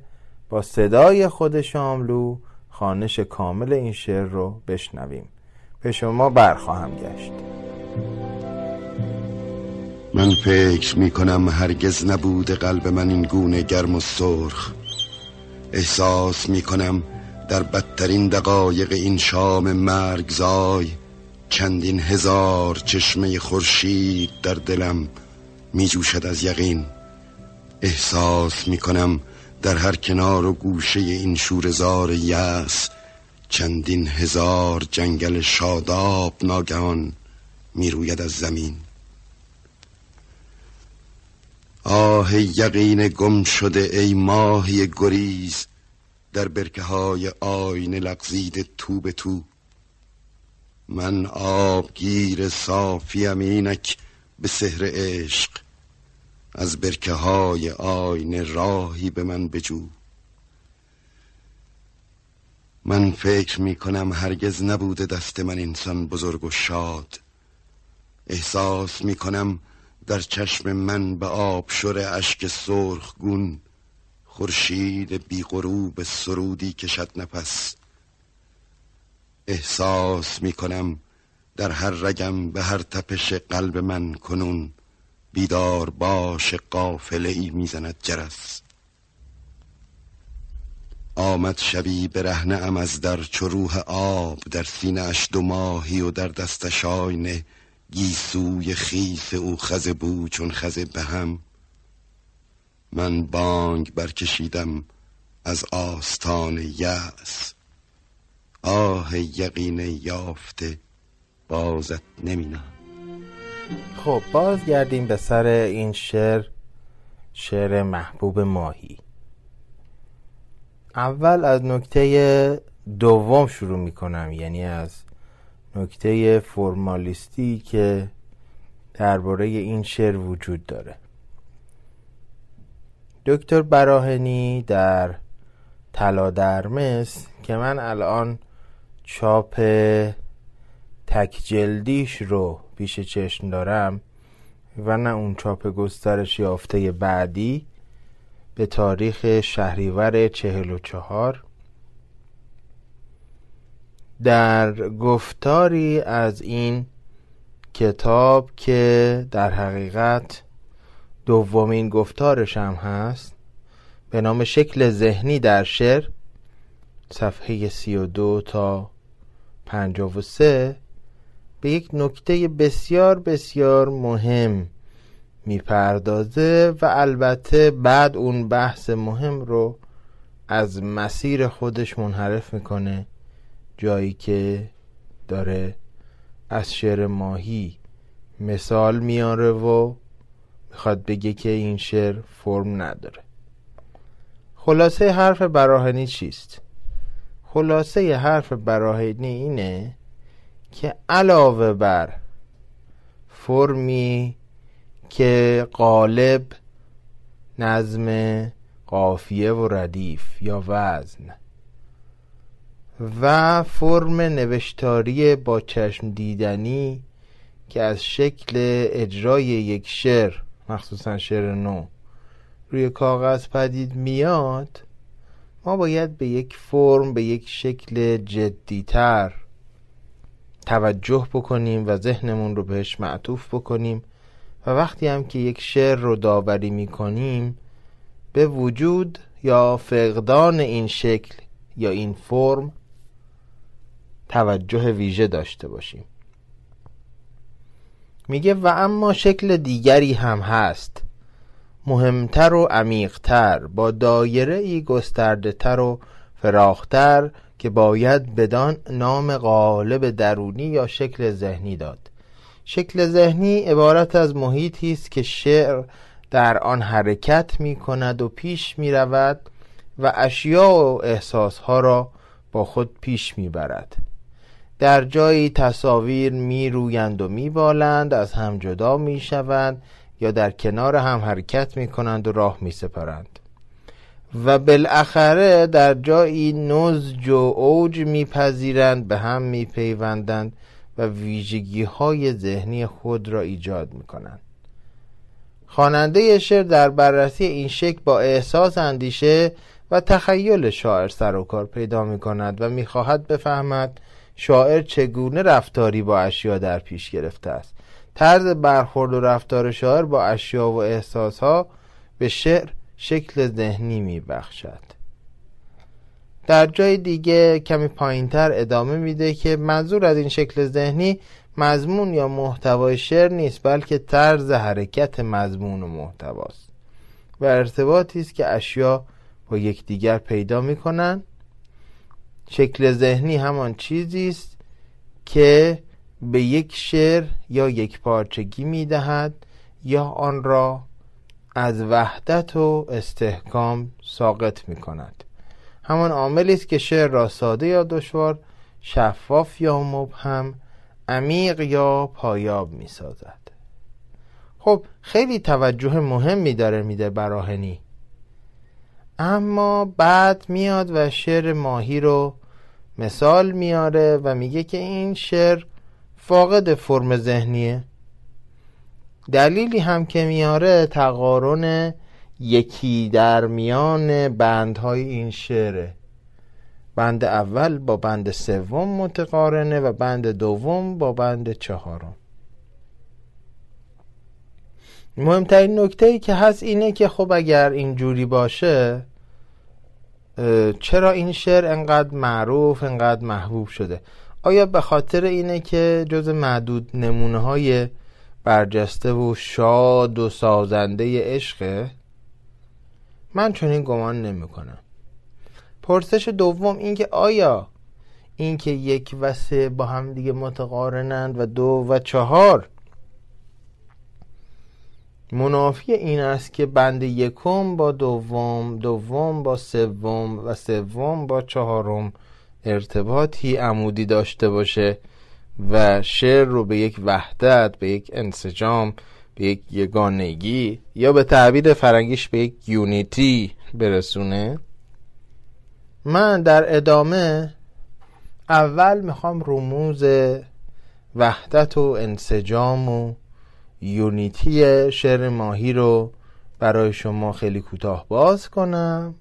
با صدای خود شاملو خوانش کامل این شعر رو بشنویم. به شما برخواهم گشت. من فکر میکنم هرگز نبود قلب من این گونه گرم و سرخ. احساس می کنم در بدترین دقایق این شام مرگزای چندین هزار چشمه خورشید در دلم می جوشد از یقین. احساس می کنم در هر کنار و گوشه این شورزار یأس چندین هزار جنگل شاداب ناگهان می روید از زمین. آه یقین گم شده ای ماهی گریز در برکه های آینه لغزیده تو به تو من آبگیر صافیم اینک به سحر عشق از برکه های آینه راهی به من بجو. من فکر می کنم هرگز نبوده دست من انسان بزرگ و شاد. احساس می کنم در چشم من به آب شور اشک سرخ گون خورشید بی غروب سرودی کشد نفس. احساس می کنم در هر رگم به هر تپش قلب من کنون بیدار باش قافله‌ای می زند جرس. آمد شبی به رهنه ام از در چو روح آب در سینه اش دو ماهی و در دستش آینه گیسوی خیس او خزه بو چون خزه به هم. من بانگ برکشیدم از آستان یأس. آه یقین یافته بازت نمینم. خب باز گردیم به سر این شعر، شعر محبوب ماهی. اول از نکته دوم شروع میکنم، یعنی از نکته فرمالیستی که درباره این شعر وجود داره. دکتر براهنی در طلا در مصر که من الان چاپ تک جلدیش رو پیش چشم دارم و نه اون چاپ گسترش یافته بعدی، به تاریخ شهریور چهل و چهار، در گفتاری از این کتاب که در حقیقت دومین گفتارش هم هست به نام شکل ذهنی در شعر، صفحه سی و دو تا پنجاه و سه، به یک نکته بسیار بسیار مهم میپردازه و البته بعد اون بحث مهم رو از مسیر خودش منحرف میکنه، جایی که داره از شعر ماهی مثال میاره و میخواد بگه که این شعر فرم نداره. خلاصه حرف براهنی چیست؟ خلاصه حرف براهنی اینه که علاوه بر فرمی که قالب نظم قافیه و ردیف یا وزن و فرم نوشتاری با چشم دیدنی که از شکل اجرای یک شعر، مخصوصا شعر نو، روی کاغذ پدید میاد، ما باید به یک فرم، به یک شکل جدیتر توجه بکنیم و ذهنمون رو بهش معطوف بکنیم و وقتی هم که یک شعر رو داوری میکنیم به وجود یا فقدان این شکل یا این فرم توجه ویژه داشته باشیم. میگه و اما شکل دیگری هم هست، مهمتر و عمیقتر، با دایره ای گسترده تر و فراختر، که باید بدان نام قالب درونی یا شکل ذهنی داد. شکل ذهنی عبارت از محیطی است که شعر در آن حرکت می کند و پیش می رود و اشیا و احساسها را با خود پیش می برد. در جایی تصاویر می رویند و می بالند، از هم جدا می شوند یا در کنار هم حرکت می کنند و راه می سپرند و بالاخره در جایی نضج و اوج می پذیرند، به هم می پیوندند و ویژگی های ذهنی خود را ایجاد می کنند. خواننده شعر در بررسی این شکل با احساس، اندیشه و تخیل شاعر سر و کار پیدا می کند و می خواهد بفهمد شاعر چگونه رفتاری با اشیا در پیش گرفته است. طرز برخورد و رفتار شاعر با اشیا و احساسها به شعر شکل ذهنی می بخشد. در جای دیگه کمی پایین‌تر ادامه میده که منظور از این شکل ذهنی مضمون یا محتوای شعر نیست، بلکه طرز حرکت مضمون و محتواست و ارتباطی است که اشیا با یکدیگر پیدا میکنن. شکل ذهنی همان چیزی است که به یک شعر یا یک پارچگی میدهد یا آن را از وحدت و استحکام ساقط میکند. همان عاملی است که شعر را ساده یا دشوار، شفاف یا مبهم، عمیق یا پایاب می سازد. خب خیلی توجه مهمی داره میده براهنی، اما بعد میاد و شعر ماهی رو مثال میاره و میگه که این شعر فاقد فرم ذهنیه. دلیلی هم که میاره تقارن یکی در میان بندهای این شعره، بند اول با بند سوم متقارنه و بند دوم با بند چهارم. مهمترین نکته‌ای که هست اینه که خب اگر اینجوری باشه چرا این شعر انقدر معروف، انقدر محبوب شده؟ آیا به خاطر اینه که جز معدود نمونه‌های برجسته و شاد و سازنده عشقه؟ من چون این گمان نمی کنم. پرسش دوم این که آیا این که یک و سه با هم دیگه متقارنند و دو و چهار منافی این است که بند یکم با دوم، دوم با سوم و سوم با چهارم ارتباطی عمودی داشته باشه و شعر رو به یک وحدت، به یک انسجام، به یک یگانگی یا به تعبیر فرنگیش به یک یونیتی برسونه؟ من در ادامه اول میخوام رموز وحدت و انسجام و یونیتی شعر ماهی رو برای شما خیلی کوتاه باز کنم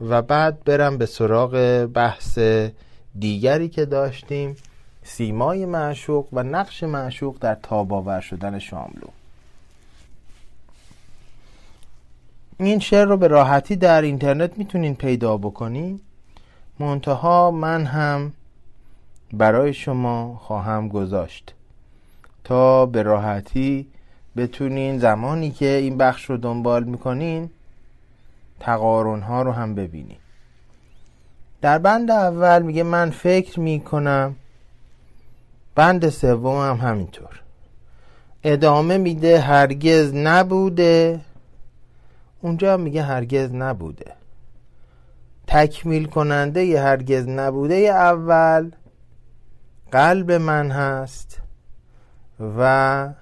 و بعد برم به سراغ بحث دیگری که داشتیم، سیمای معشوق و نقش معشوق در تاب‌آور شدن شاملو. این شعر رو به راحتی در اینترنت میتونین پیدا بکنین، منتها من هم برای شما خواهم گذاشت تا به راحتی بتونین زمانی که این بخش رو دنبال میکنین تقارن‌ها رو هم ببینین. در بند اول میگه من فکر میکنم، بند سوم هم همینطور ادامه میده هرگز نبوده، اونجا هم میگه هرگز نبوده. تکمیل کننده ی هرگز نبوده اول قلب من هست و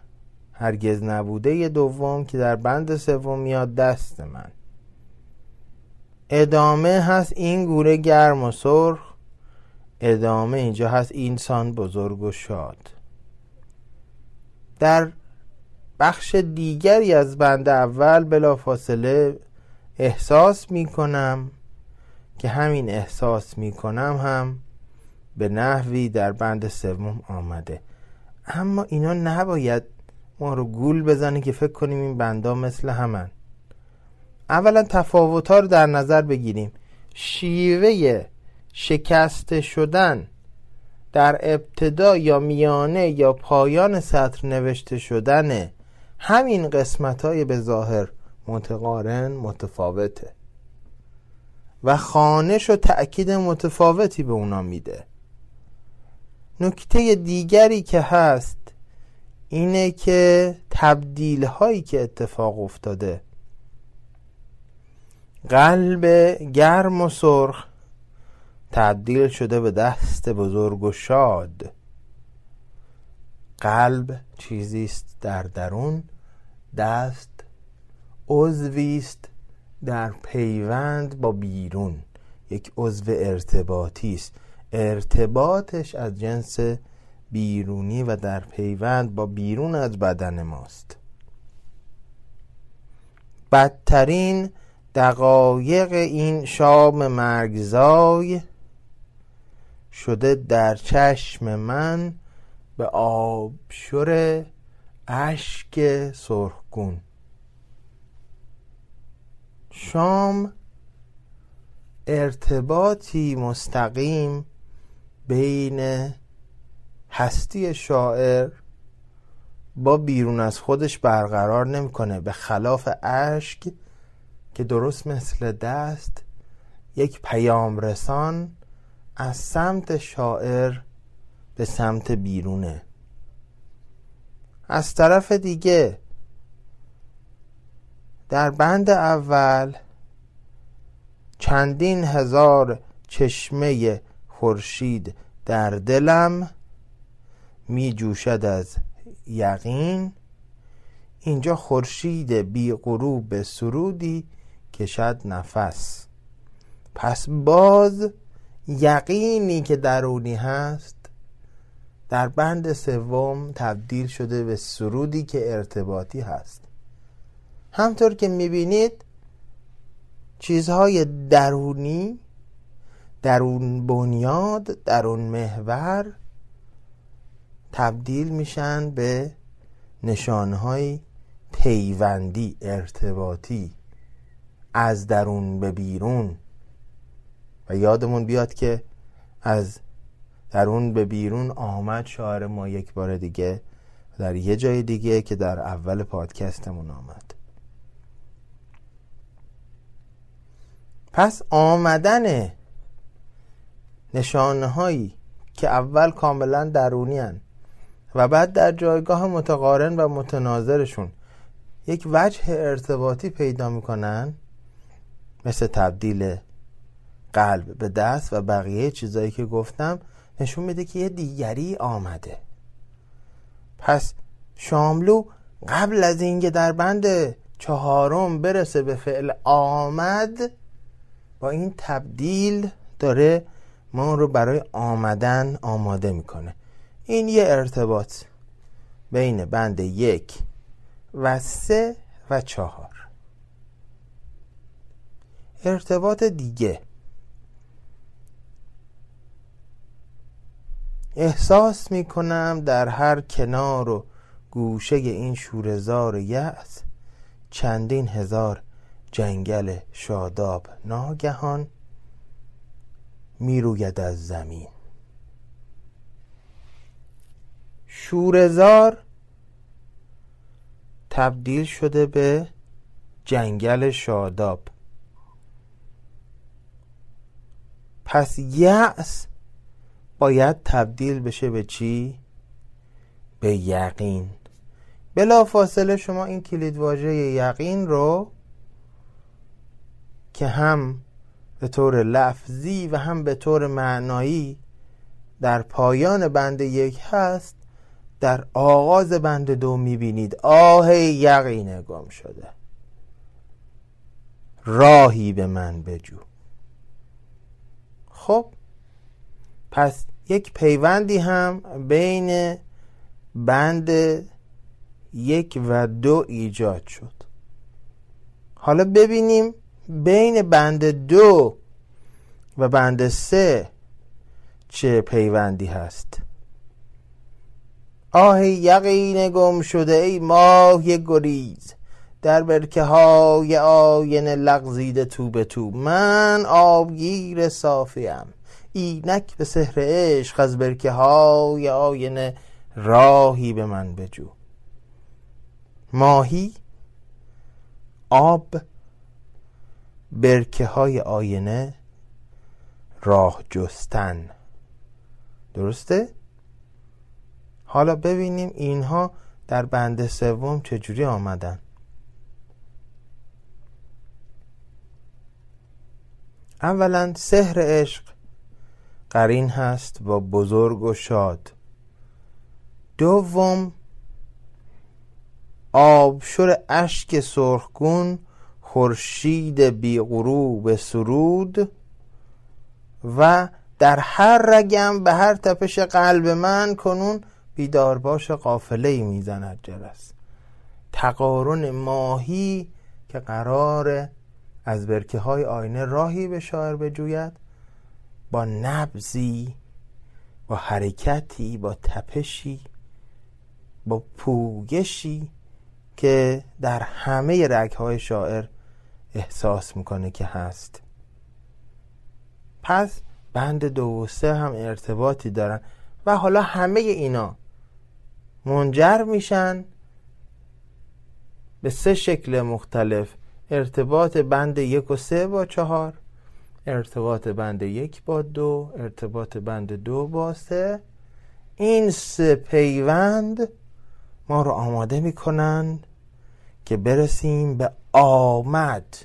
هرگز نبوده دوم که در بند سوم میاد دست من. ادامه هست این گوره گرم و سرخ، ادامه اینجا هست اینسان بزرگ و شاد. در بخش دیگری از بند اول بلافاصله احساس می کنم که همین احساس می کنم هم به نحوی در بند سوم آمده، اما اینا نباید ما رو گول بزنه که فکر کنیم این بندا مثل همن. اولا تفاوت‌ها رو در نظر بگیریم. شیوه شکست شدن در ابتدا یا میانه یا پایان سطر نوشته شدن همین قسمت‌های به ظاهر متقارن متفاوته و خوانش و تأکید متفاوتی به اونا میده. نکته دیگری که هست اینه که تبدیل هایی که اتفاق افتاده، قلب گرم و سرخ تبدیل شده به دست بزرگ و شاد. قلب چیزیست در درون، دست عضویست در پیوند با بیرون، یک عضو ارتباطیست، ارتباطش از جنس بیرونی و در پیوند با بیرون از بدن ماست. بدترین دقایق این شام مرگزای شده در چشم من به آبشور اشک سرخگون. شام ارتباطی مستقیم بین هستی شاعر با بیرون از خودش برقرار نمی‌کنه، به خلاف اشک که درست مثل دست یک پیام رسان از سمت شاعر به سمت بیرونه. از طرف دیگه در بند اول چندین هزار چشمه خورشید در دلم می جوشد از یقین، اینجا خورشید بی غروب سرودی کشد نفس. پس باز یقینی که درونی هست در بند سوم تبدیل شده به سرودی که ارتباطی هست. همطور که میبینید چیزهای درونی، درون بنیاد، درون محور تبدیل میشن به نشانهای پیوندی، ارتباطی، از درون به بیرون. و یادمون بیاد که از درون به بیرون آمد شعر ما یک بار دیگه در یه جای دیگه که در اول پادکستمون آمد. پس آمدن نشانهایی که اول کاملا درونی هن و بعد در جایگاه متقارن و متناظرشون یک وجه ارتباطی پیدا میکنن، مثل تبدیل قلب به دست و بقیه چیزایی که گفتم، نشون میده که یه دیگری آمده. پس شاملو قبل از اینکه در بند چهارم برسه به فعل آمد، با این تبدیل داره ما رو برای آمدن آماده میکنه. این یه ارتباط بین بند یک و سه و چهار. ارتباط دیگه، احساس میکنم در هر کنار و گوشه این شوره‌زار یأس چندین هزار جنگل شاداب ناگهان میروید از زمین. شوره‌زار تبدیل شده به جنگل شاداب. پس یأس باید تبدیل بشه به چی؟ به یقین. بلافاصله شما این کلیدواژه یقین رو که هم به طور لفظی و هم به طور معنایی در پایان بند یک هست، در آغاز بند دو میبینید. آه یقین گم شده، راهی به من بجو. خب پس یک پیوندی هم بین بند یک و دو ایجاد شد. حالا ببینیم بین بند دو و بند سه چه پیوندی هست. آه یقین گم شده ای ماه گریز، در برکه های آینه لغزیده تو به تو. من آبگیر صافیم، اینک به سحر عشق، از برکه های آینه راهی به من بجو. ماهی، آب، برکه های آینه، راه جستن. درسته؟ حالا ببینیم اینها در بند سوم چجوری آمدن. اولا سحر عشق قرین هست با بزرگ و شاد. دوم، آبشور اشک سرخگون، خورشید بی غروب سرود. و در هر رگم به هر تپش قلب من، کنون بیدار باش قافله‌ای میزند جرس. تقارن ماهی که قراره از برکه های آینه راهی به شاعر بجوید، با نبضی، با حرکتی، با تپشی، با پوگشی که در همه رگ‌های شاعر احساس میکنه که هست. پس بند دو و سه هم ارتباطی دارن و حالا همه اینا منجر میشن به سه شکل مختلف: ارتباط بند یک و سه با چهار، ارتباط بند یک با دو، ارتباط بند دو با سه. این سه پیوند ما رو آماده میکنن که برسیم به آمد.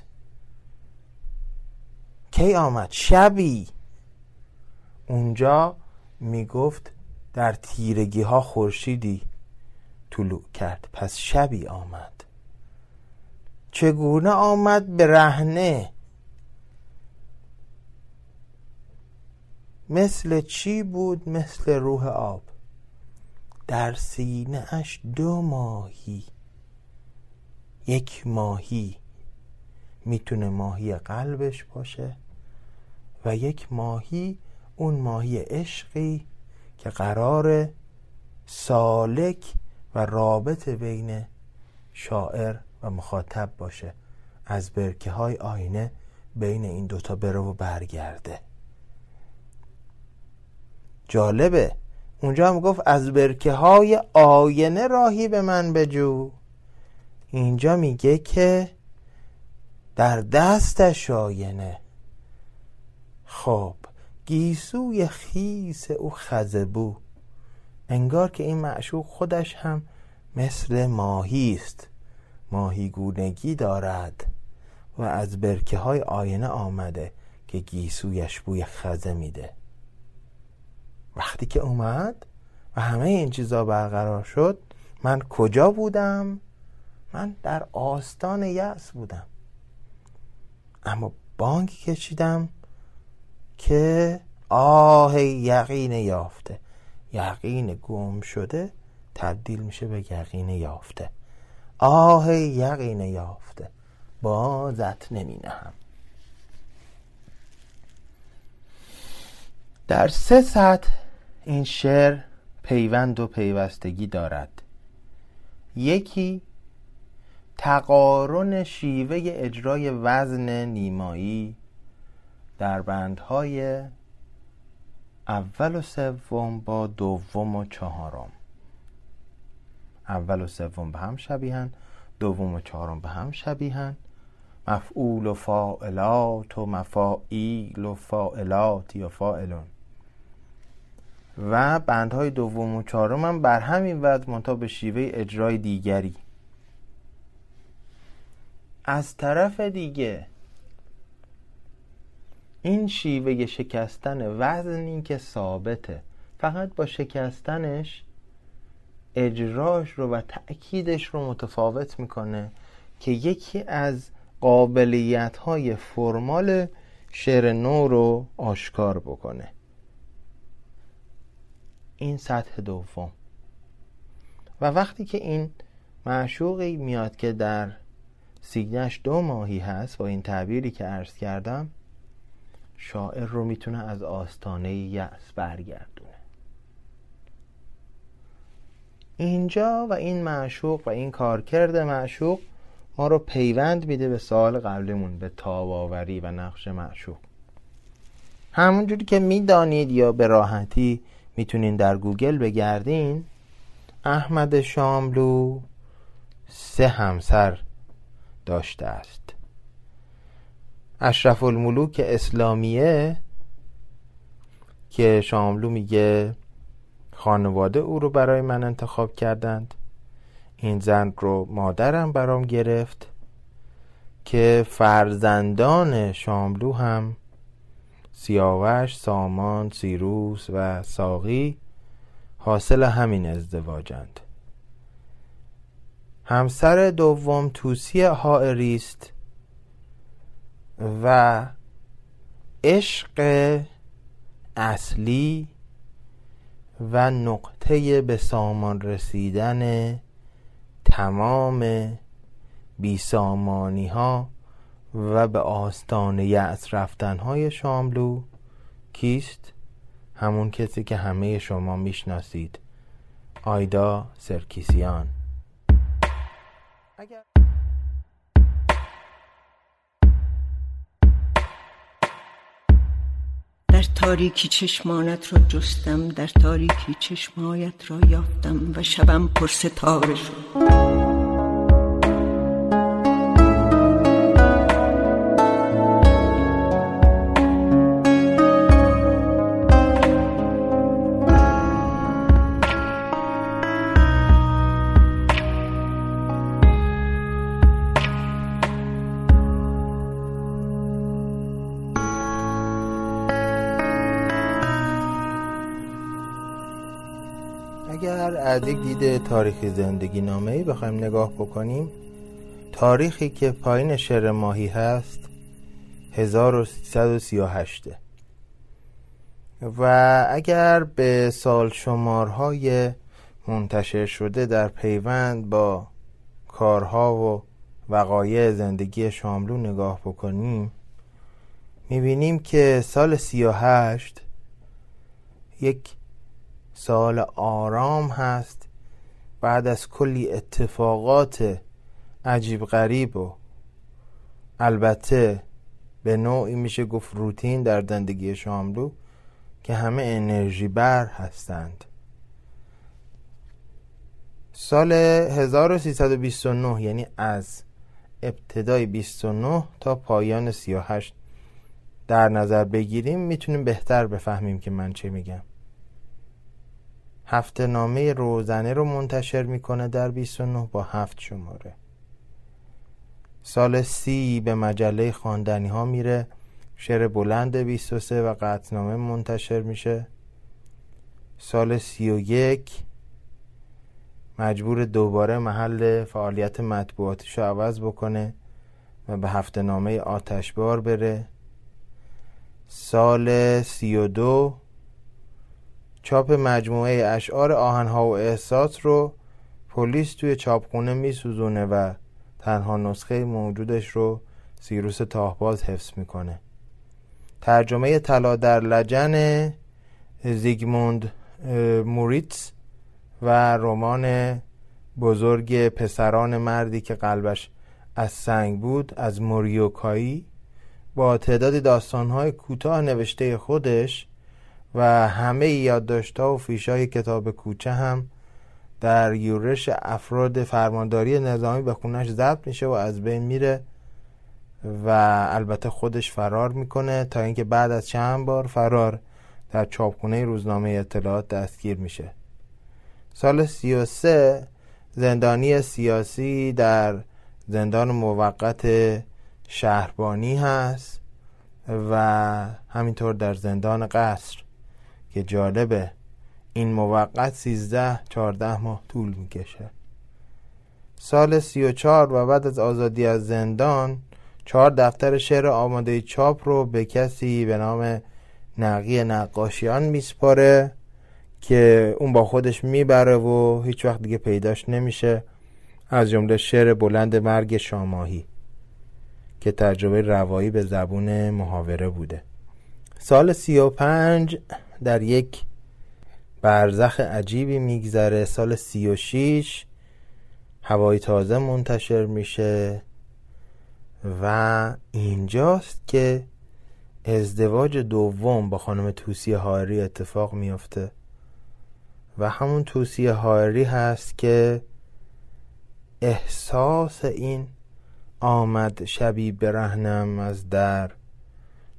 کی آمد؟ شبی. اونجا میگفت در تیرگی ها خورشیدی طلوع کرد. پس شبی آمد. چگونه آمد؟ برهنه. مثل چی بود؟ مثل روح آب. در سینه اش دو ماهی. یک ماهی میتونه ماهی قلبش باشه و یک ماهی اون ماهی عشقی که قرار سالک و رابطه بین شاعر و مخاطب باشه، از برکه های آینه بین این دوتا برو و برگرده. جالبه اونجا هم گفت از برکه های آینه راهی به من بجو. اینجا میگه که در دستش آینه. خب گیسوی خیس او خزبو. انگار که این معشوق خودش هم مثل ماهی است، ماهی گونگی دارد و از برکه های آینه آمده که گیسویش بوی خزه میده. وقتی که اومد و همه این چیزا برقرار شد، من کجا بودم؟ من در آستان یأس بودم، اما بانگ کشیدم که آه یقین یافته، یقین گم شده تبدیل میشه به یقین یافته. آه یقین یافته بازت نمی نهم. در سه سطح این شعر پیوند و پیوستگی دارد. یکی تقارن شیوه اجرای وزن نیمایی در بندهای اول و سوم با دوم و چهارم. اول و سوم به هم شبیهن، دوم و چهارم به هم شبیهن. مفعول و فاعلات و مفاعیل و فاعلاتی و فاعلون و بندهای دوم و چهارم هم بر همین وضع منتها به شیوه اجرای دیگری. از طرف دیگه این شیوه شکستن وزنی که ثابته، فقط با شکستنش اجراش رو و تأکیدش رو متفاوت میکنه که یکی از قابلیت‌های فرمال شعر نو رو آشکار بکنه. این سطح دوم. و وقتی که این معشوقی میاد که در سینه‌اش دو ماهی هست، با این تعبیری که عرض کردم، شاعر رو میتونه از آستانه یأس برگردونه. اینجا و این معشوق و این کارکرد معشوق ما رو پیوند میده به سوال قبلمون، به تاب‌آوری و نقش معشوق. همونجوری که میدانید یا به راحتی میتونین در گوگل بگردین، احمد شاملو سه همسر داشته است. اشرف الملوک اسلامیه که شاملو میگه خانواده او رو برای من انتخاب کردند، این زن رو مادرم برام گرفت، که فرزندان شاملو هم سیاوش، سامان، سیروس و ساقی حاصل همین ازدواجند. همسر دوم توسی حائری است و عشق اصلی و نقطه به سامان رسیدن تمام بیسامانی ها و به آستانه یأس رفتن های شاملو کیست؟ همون کسی که همه شما میشناسید، آیدا سرکیسیان. اگر در تاریکی چشمانت را جستم، در تاریکی چشمایت را یافتم و شبم پر ستاره شد. از یک دیده تاریخی زندگی نامه‌ای بخوایم نگاه بکنیم، تاریخی که پایین شعر ماهی هست هزار و سیصد و سی و هشت و اگر به سال شمارهای منتشر شده در پیوند با کارها و وقایع زندگی شاملو نگاه بکنیم، می‌بینیم که سال سی و هشت یک سال آرام هست بعد از کلی اتفاقات عجیب غریب و البته به نوعی میشه گفت روتین در زندگی شاملو که همه انرژی بر هستند. سال هزار و سیصد و بیست و نه، یعنی از ابتدای بیست و نه تا پایان سی و هشت در نظر بگیریم، میتونیم بهتر بفهمیم که من چه میگم. هفته نامه روزنه رو منتشر میکنه در بیست و نه با هفت شماره. سال سی به مجله خواندنی ها میره، شعر بلند بیست و سه و قطعنامه منتشر میشه. سال سی و یک مجبور دوباره محل فعالیت مطبوعاتیشو عوض بکنه و به هفته نامه آتشبار بره. سال سی و دو چاپ مجموعه اشعار آهن‌ها و احساس رو پلیس توی چاپخونه میسوزونه و تنها نسخه موجودش رو سیروس طاهباز حفظ میکنه. ترجمه طلا در لجن زیگموند موریتس و رمان بزرگ پسران مردی که قلبش از سنگ بود از موریوکایی با تعداد داستان‌های کوتاه نوشته خودش و همه یادداشت‌ها و فیش‌های کتاب کوچه هم در یورش افراد فرمانداری نظامی به خونش ضبط میشه و از بین میره و البته خودش فرار میکنه تا اینکه بعد از چند بار فرار در چاپخونه روزنامه اطلاعات دستگیر میشه. سال سی و سه زندانی سیاسی در زندان موقت شهربانی هست و همینطور در زندان قصر که جالبه این موقت سیزده چارده ماه طول میکشه. سال سی و چار و بعد از آزادی از زندان چهار دفتر شعر آماده چاپ رو به کسی به نام نقی نقاشیان میسپاره که اون با خودش میبره و هیچ وقت دیگه پیداش نمیشه، از جمله شعر بلند مرگ شاماهی که ترجمه روایی به زبون محاوره بوده. سال سی و پنج در یک برزخ عجیبی میگذره. سال سی و شیش هوای تازه منتشر میشه و اینجاست که ازدواج دوم با خانم توسی حائری اتفاق میفته و همون توسی حائری هست که احساس این آمد شبی برهنم از در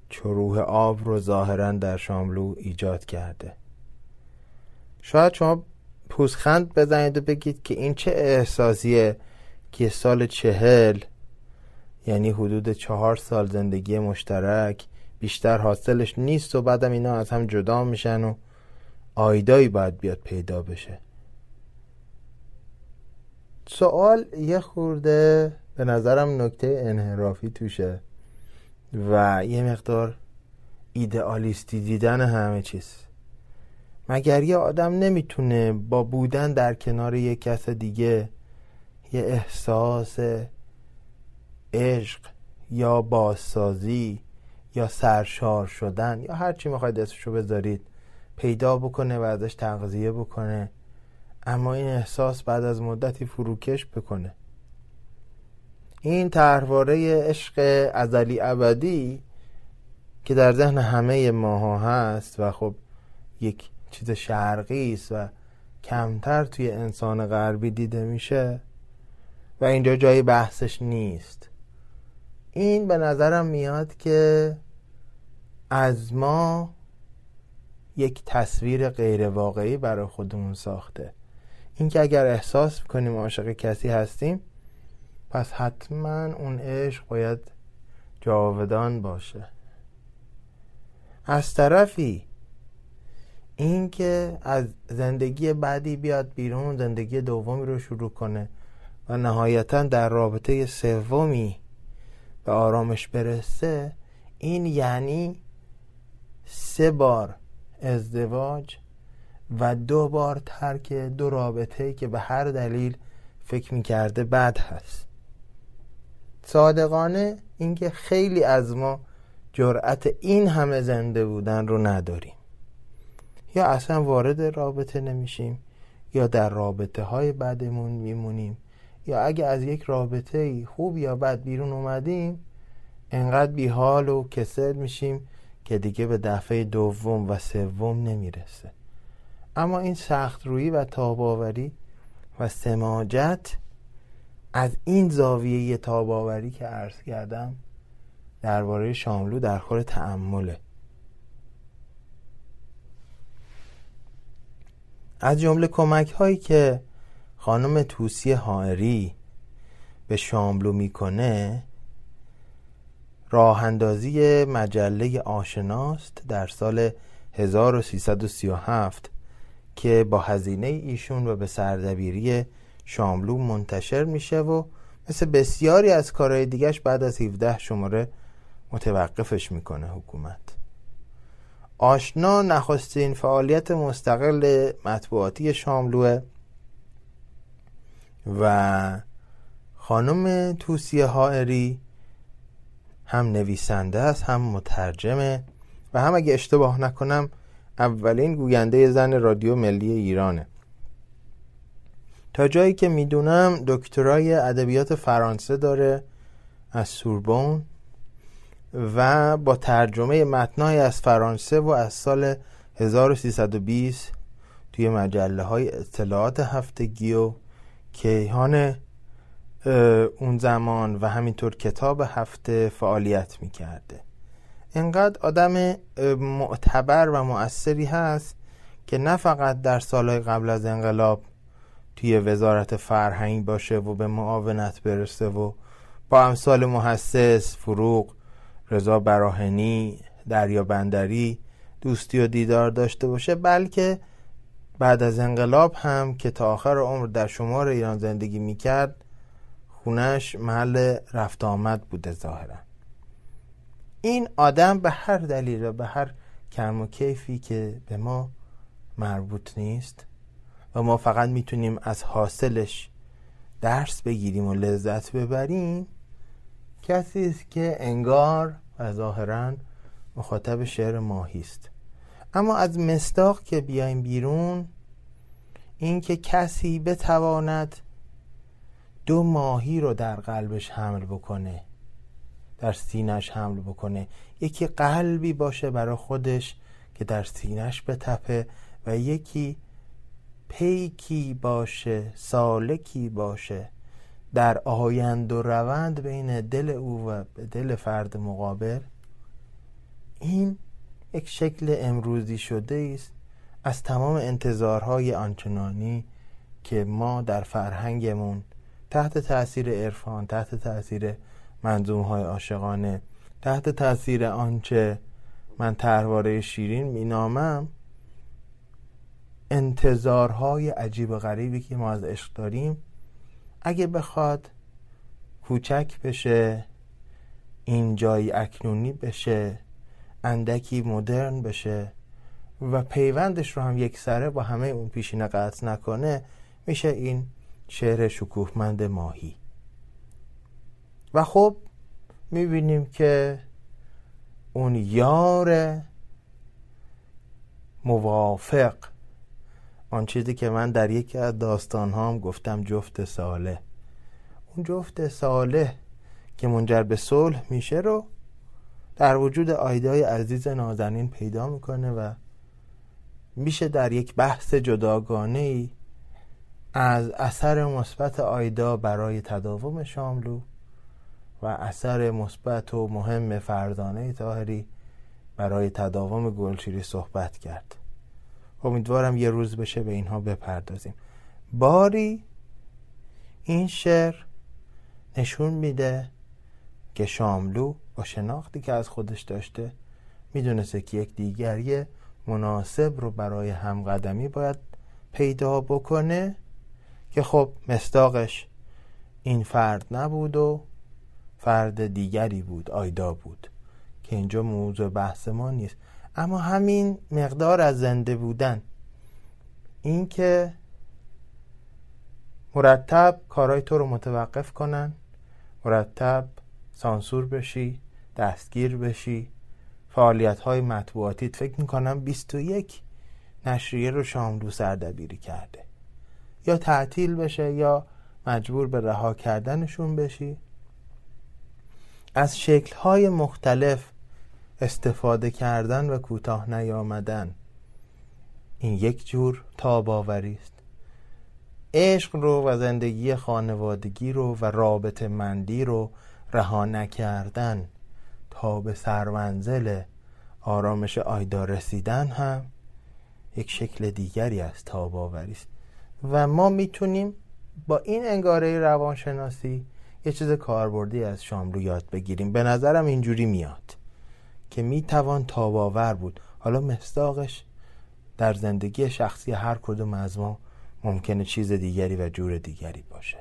چروح آب رو ظاهراً در شاملو ایجاد کرده. شاید شما پوزخند بزنید و بگید که این چه احساسیه که سال چهل، یعنی حدود چهار سال زندگی مشترک، بیشتر حاصلش نیست و بعدم اینا از هم جدا میشن و آیدایی باید بیاد پیدا بشه. سوال یه خورده به نظرم نکته انحرافی توشه و یه مقدار ایدئالیستی دیدن همه چیز. مگر یه آدم نمیتونه با بودن در کنار یه کس دیگه یه احساس عشق یا بازسازی یا سرشار شدن یا هر چی میخواید اسمشو بذارید پیدا بکنه و ازش تغذیه بکنه، اما این احساس بعد از مدتی فروکش بکنه؟ این طرحواره عشق ازلی ابدی که در ذهن همه ماها هست و خب یک چیز شرقی است و کمتر توی انسان غربی دیده میشه و اینجا جای بحثش نیست. این به نظرم میاد که از ما یک تصویر غیر واقعی برای خودمون ساخته. این که اگر احساس کنیم عاشق کسی هستیم پس حتما اون عشق باید جاودان باشه. از طرفی این که از زندگی بعدی بیاد بیرون، زندگی دومی رو شروع کنه و نهایتا در رابطه سومی به آرامش برسه، این یعنی سه بار ازدواج و دو بار ترک دو رابطه که به هر دلیل فکر میکرده بد هست. صادقانه این که خیلی از ما جرأت این همه زنده بودن رو نداریم، یا اصلا وارد رابطه نمیشیم، یا در رابطه های بعدمون میمونیم، یا اگه از یک رابطه خوب یا بد بیرون اومدیم انقدر بیحال و کسل میشیم که دیگه به دفعه دوم و سوم نمیرسه. اما این سخت رویی و تاباوری و سماجت از این زاویه تاباوری که عرض کردم درباره شاملو در خور تأمله. از جمله کمک هایی که خانم توسی حائری به شاملو میکنه راه اندازی مجله آشناست در سال هزار و سیصد و سی و هفت که با هزینه ایشون و به سردبیری شاملو منتشر میشه و مثل بسیاری از کارهای دیگهش بعد از هفده شماره متوقفش میکنه حکومت. آشنا نخستین فعالیت مستقل مطبوعاتی شاملوه و خانم توسی حائری هم نویسنده است، هم مترجمه و هم اگه اشتباه نکنم اولین گوینده زن رادیو ملی ایرانه. تا جایی که میدونم دکترای ادبیات فرانسه داره از سوربن و با ترجمه متن‌های از فرانسه و از سال هزار و سیصد و بیست توی مجله‌های اطلاعات هفتگی و کیهان اون زمان و همینطور کتاب هفته فعالیت می‌کرده. اینقدر آدم معتبر و مؤثری هست که نه فقط در سالهای قبل از انقلاب توی وزارت فرهنگ باشه و به معاونت برسه و با امثال محسس، فروغ، رضا براهنی، دریا بندری دوستی و دیدار داشته باشه، بلکه بعد از انقلاب هم که تا آخر عمر در شمال ایران زندگی میکرد، خونش محل رفت آمد بوده ظاهرا. این آدم به هر دلیل و به هر کم و کیفی که به ما مربوط نیست و ما فقط میتونیم از حاصلش درس بگیریم و لذت ببریم، کسی است که انگار و ظاهراً مخاطب شعر ماهی است. اما از مصداق که بیایم بیرون، این که کسی بتواند دو ماهی رو در قلبش حمل بکنه، در سینه‌اش حمل بکنه، یکی قلبی باشه برای خودش که در سینه‌اش بتپه و یکی پیکی باشه، سالکی باشه در آیند و روند بین دل او و دل فرد مقابل. این یک شکل امروزی شده است از تمام انتظارهای آنچنانی که ما در فرهنگمون تحت تأثیر عرفان، تحت تأثیر منظومهای عاشقانه، تحت تأثیر آنچه من طرحواره شیرین مینامم، انتظارهای عجیب و غریبی که ما از عشق داریم، اگه بخواد کوچک بشه، این جایی اکنونی بشه، اندکی مدرن بشه و پیوندش رو هم یک سره با همه اون پیشینه قطع نکنه، میشه این شعر شکوهمند ماهی. و خب میبینیم که اون یار موافق، آن چیزی که من در یکی از داستان‌هام گفتم جفت صالح، اون جفت صالح که منجر به صلح میشه رو در وجود آیدای عزیز نازنین پیدا میکنه و میشه در یک بحث جداگانه‌ای از اثر مثبت آیدا برای تداوم شاملو و اثر مثبت و مهم فردانه طاهری برای تداوم گلشیری صحبت کرد. امیدوارم یه روز بشه به اینها بپردازیم. باری این شعر نشون میده که شاملو با شناختی که از خودش داشته میدونسته که یک دیگری مناسب رو برای همقدمی باید پیدا بکنه که خب مصداقش این فرد نبود و فرد دیگری بود، آیدا بود که اینجا موضوع بحث ما نیست. اما همین مقدار از زنده بودن، این که مرتب کارهای تو رو متوقف کنن، مرتب سانسور بشی، دستگیر بشی، فعالیت‌های مطبوعاتیت. فکر می‌کنم بیست و یک نشریه رو شاملو سردبیری کرده، یا تعطیل بشه یا مجبور به رها کردنشون بشی. از شکل‌های مختلف استفاده کردن و کوتاه نیامدن، این یک جور تاب‌آوری است. عشق رو و زندگی خانوادگی رو و رابطه مندی رو رها نکردن تا به سرمنزل آرامش آیدا رسیدن هم یک شکل دیگری از تاب‌آوری است و ما میتونیم با این انگاره روانشناسی یه چیز کاربردی از شاملو یاد بگیریم. به نظرم اینجوری میاد که میتوان تاب‌آور بود. حالا مصداقش در زندگی شخصی هر کدوم از ما ممکنه چیز دیگری و جور دیگری باشه،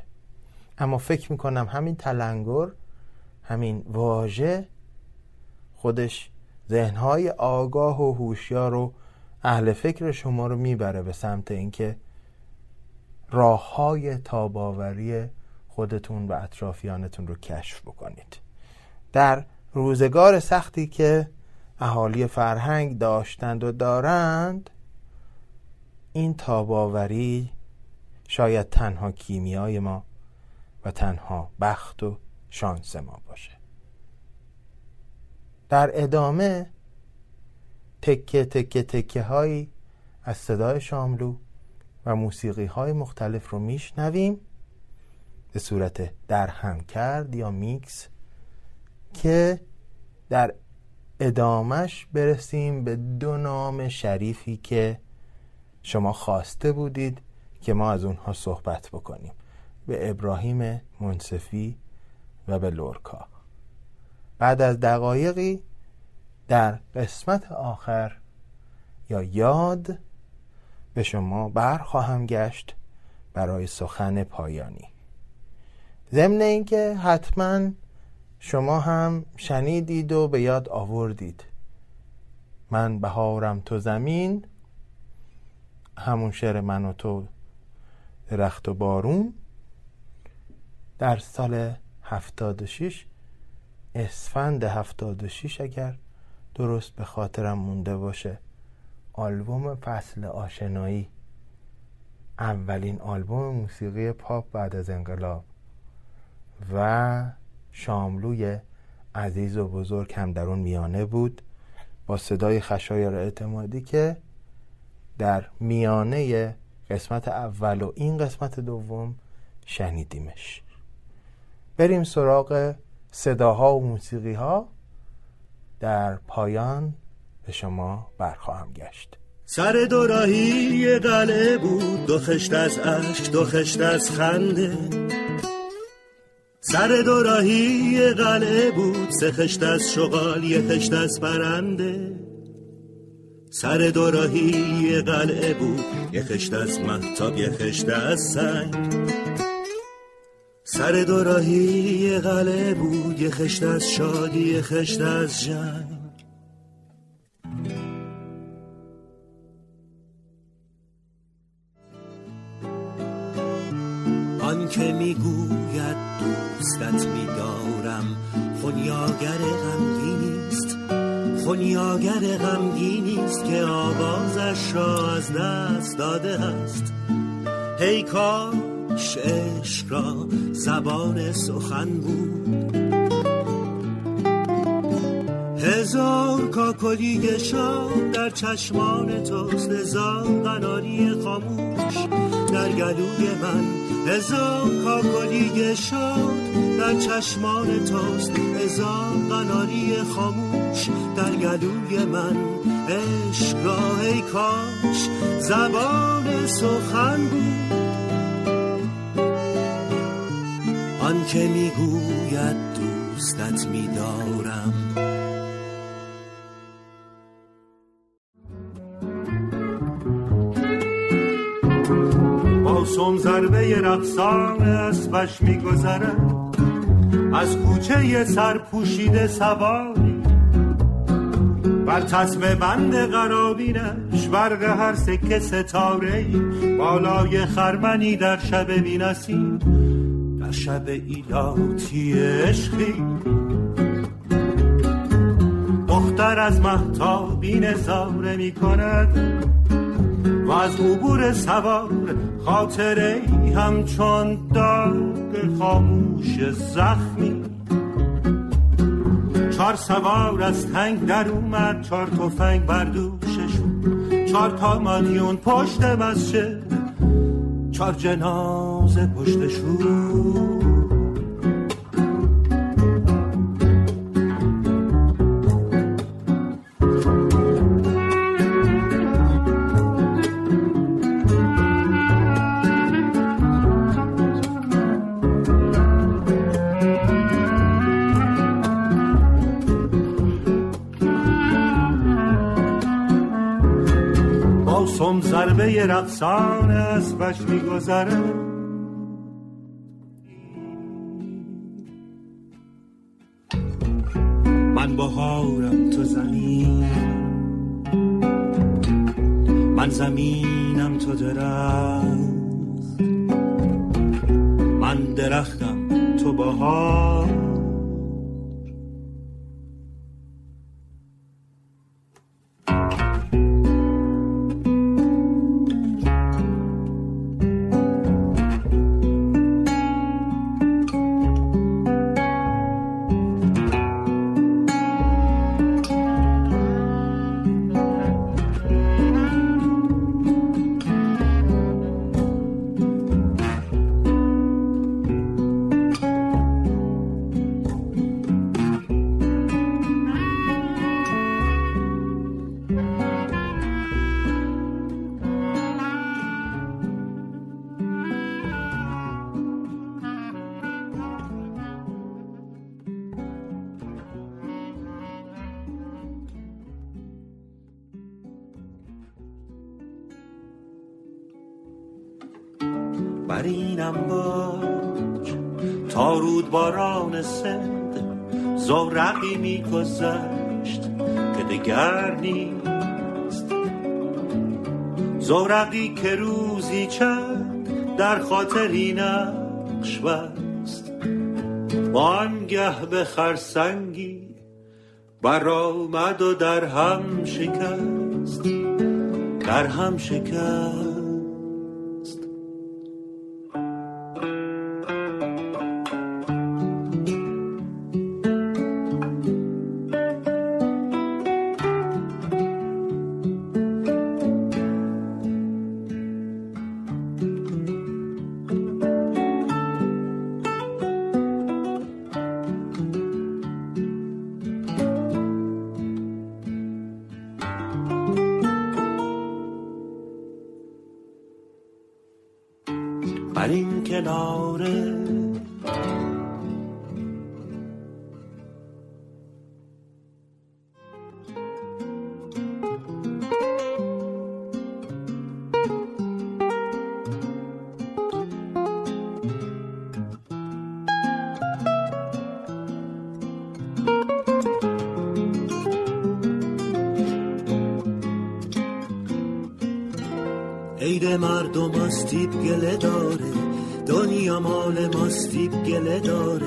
اما فکر میکنم همین تلنگر، همین واژه خودش ذهنهای آگاه و هوشیار و اهل فکر شما رو میبره به سمت اینکه راههای تاباوری خودتون و اطرافیانتون رو کشف بکنید. در روزگار سختی که اهالی فرهنگ داشتند و دارند، این تاباوری شاید تنها کیمیای ما و تنها بخت و شانس ما باشه. در ادامه تکه تکه تکه های از صدای شاملو و موسیقی های مختلف رو میشنویم به صورت درهم کرد یا میکس که در ادامش برسیم به دو نام شریفی که شما خواسته بودید که ما از اونها صحبت بکنیم، به ابراهیم منصفی و به لورکا. بعد از دقایقی در قسمت آخر یا یاد به شما برخواهم گشت برای سخن پایانی، ضمن اینکه حتما شما هم شنیدید و به یاد آوردید من بهارم تو زمین، همون شعر من و تو درخت و بارون، در سال هفتاد و شش اسفند هفتاد و شش اگر درست به خاطرم مونده باشه، آلبوم فصل آشنایی، اولین آلبوم موسیقی پاپ بعد از انقلاب، و شاملوی عزیز و بزرگ هم در اون میانه بود با صدای خشایار اعتمادی که در میانه قسمت اول و این قسمت دوم شنیدیمش. بریم سراغ صداها و موسیقی‌ها. در پایان به شما برخواهم گشت. سر دو راهی یه قلعه بود، دو خشت از اشک دو خشت از خنده. سر دو راهی یه قلعه بود، سه خشت از شغال یه خشت از پرنده. سر دو راهی یه قلعه بود، یه خشت از مهتاب یه خشت از سنگ. سر دو راهی یه قلعه بود، یه خشت از شادی یه خشت از جنگ. آن که میگوید دوستت میدارم خونیاگر غمگینیست، خونیاگر غمگینیست که آوازش را از دست داده است. هی کاش عشق را زبان سخن بود، هزار کاکلی گشاد در چشمان توست، هزار قناری خاموش در گلوی من، هزار کاکلی گشاد در چشمان توست، هزار قناری خاموش در گلوی من. عشق را ای کاش زبان سخن بود، آن که میگوید دوستت میدارم. سوم ضربه رقصان اسبش میگذرد از کوچه سرپوشیده سواری، بر تسمه بند قرابینش برق هر سکه ستاره‌ای، بالای خرمنی در شب بی‌نصیب، در شب ایلاتی عشقی، دختر از مهتابی نظاره میکند و از عبور سوار خاطره همچون داغ خاموش زخمی. چار سوار از تنگ در اومد، چار تفنگ بر دوششون، چار تا مدیون پشت مسجد، چار جنازه پشتشون. ضربه رقصان اسبش میگذره، من بهارم تو زمین، من زمینم تو درخت، من درختم تو بهار. برینم باج تا رود باران سند زورقی میگذشت که دگر نیست، زورقی که روزی چند در خاطری نقش بست، وانگه به خرسنگی برآمد و در هم شکست، در هم شکست. بر این کناره عید مردم آستیب گله داره، دنیا مال ما استیب گله داره،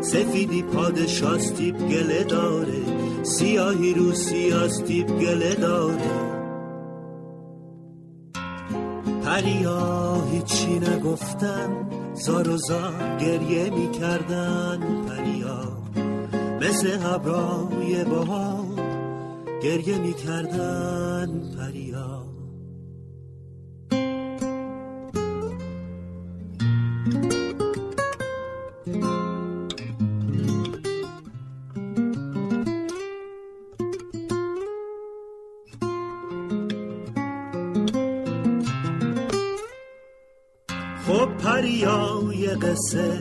سفیدی پادشاه استیب گله داره، سیاهی روسی استیب گله داره. پریا هیچی نگفتن، زار و زار گریه می کردن، پریا مثل ابرهای بهار گریه می کردن، پریا. پریای قصه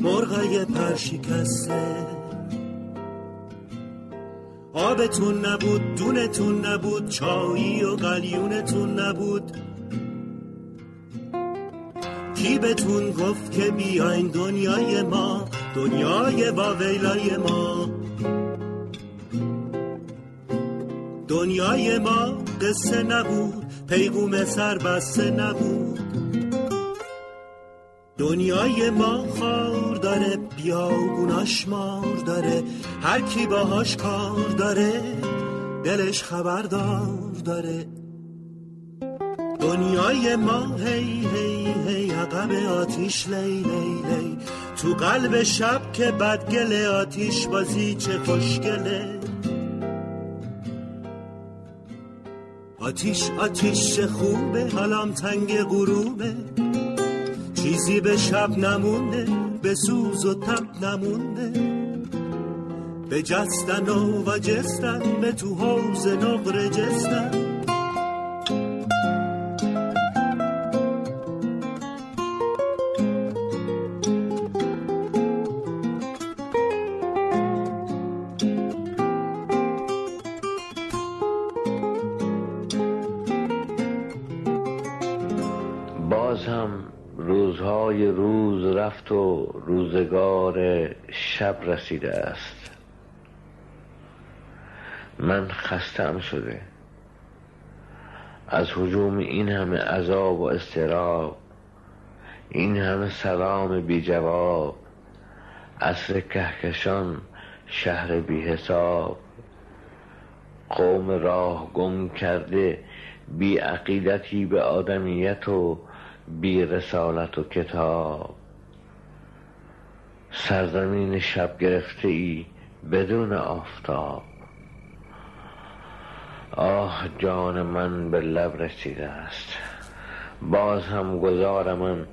مرغای پرشکسته، آبتون نبود، دونتون نبود، چایی و قلیونتون نبود، کی بهتون گفت که بیاین دنیای ما، دنیای واویلای ما، دنیای ما قصه نبود، پیغوم سربسته نبود، دنیای ما خار داره، بیابوناش مار داره، هر کی باهاش کار داره دلش خبردار داره، دنیای ما هی هی هی عقب آتیش لی لی لی، تو قلب شب که بدگله، آتیش بازی چه خوشگله، آتیش آتیش چه خوبه، حالم تنگ غروبه، چیزی به شب نمونده، به سوز و تب نمونده، به جستن و وجستن، به تو حوز نقره جستن. روز رفت و روزگار شب رسیده است. من خستم شده از هجوم این همه عذاب و استراب، این همه سلام بی جواب، عصر کهکشان شهر بی حساب، قوم راه گم کرده بی عقیدتی به آدمیت و بی رسالت و کتاب، سرزمین شب گرفته ای بدون آفتاب. آه جان من به لب رسیده است، باز هم گذار من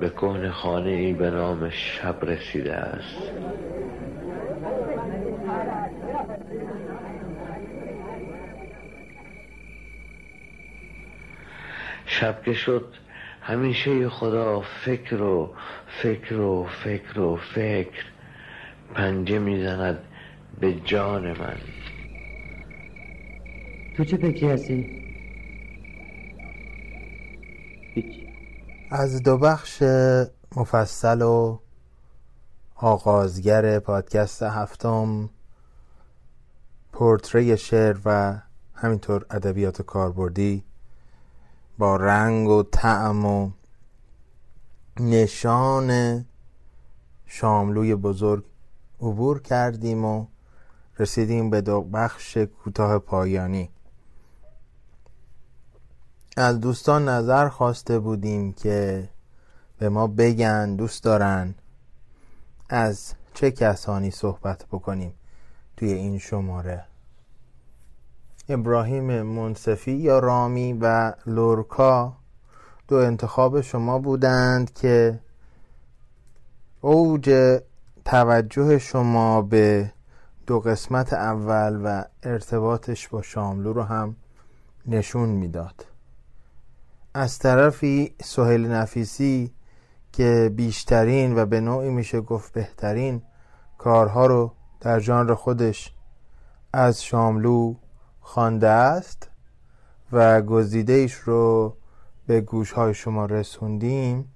به کهن خانه ای به نام شب رسیده است. شب که شد همیشه خدا فکر و فکر و فکر و فکر پنجه میزند به جان من. تو چه فکری هستی؟ از دو بخش مفصل و آغازگر پادکست هفتم، پورتری شعر و همینطور ادبیات کاربردی با رنگ و طعم و نشان شاملوی بزرگ عبور کردیم و رسیدیم به دو بخش کوتاه پایانی. از دوستان نظر خواسته بودیم که به ما بگن دوست دارن از چه کسانی صحبت بکنیم توی این شماره. ابراهیم منصفی یا رامی و لورکا دو انتخاب شما بودند که اوج توجه شما به دو قسمت اول و ارتباطش با شاملو رو هم نشون میداد. از طرفی سهیل نفیسی که بیشترین و به نوعی میشه گفت بهترین کارها رو در ژانر خودش از شاملو خوانده است و گزیده ایش رو به گوشهای شما رسوندیم،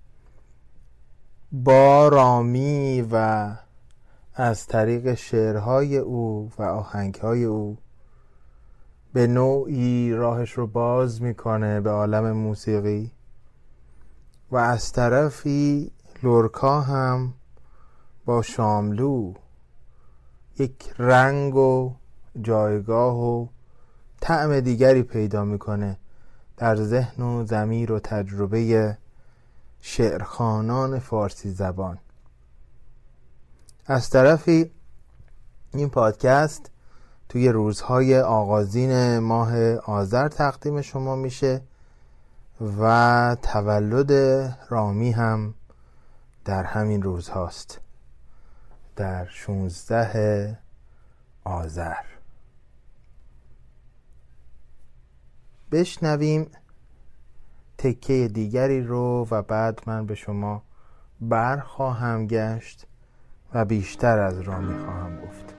با رامی و از طریق شعرهای او و آهنگهای او به نوعی راهش رو باز میکنه به عالم موسیقی، و از طرفی لورکا هم با شاملو یک رنگ و جایگاه و طعم دیگری پیدا میکنه در ذهن و ضمیر و تجربه شعرخوانان فارسی زبان. از طرفی این پادکست توی روزهای آغازین ماه آذر تقدیم شما میشه و تولد رامی هم در همین روز هاست، در شانزده آذر. بشنویم تکه دیگری رو و بعد من به شما برخواهم گشت و بیشتر از رامی خواهم گفت.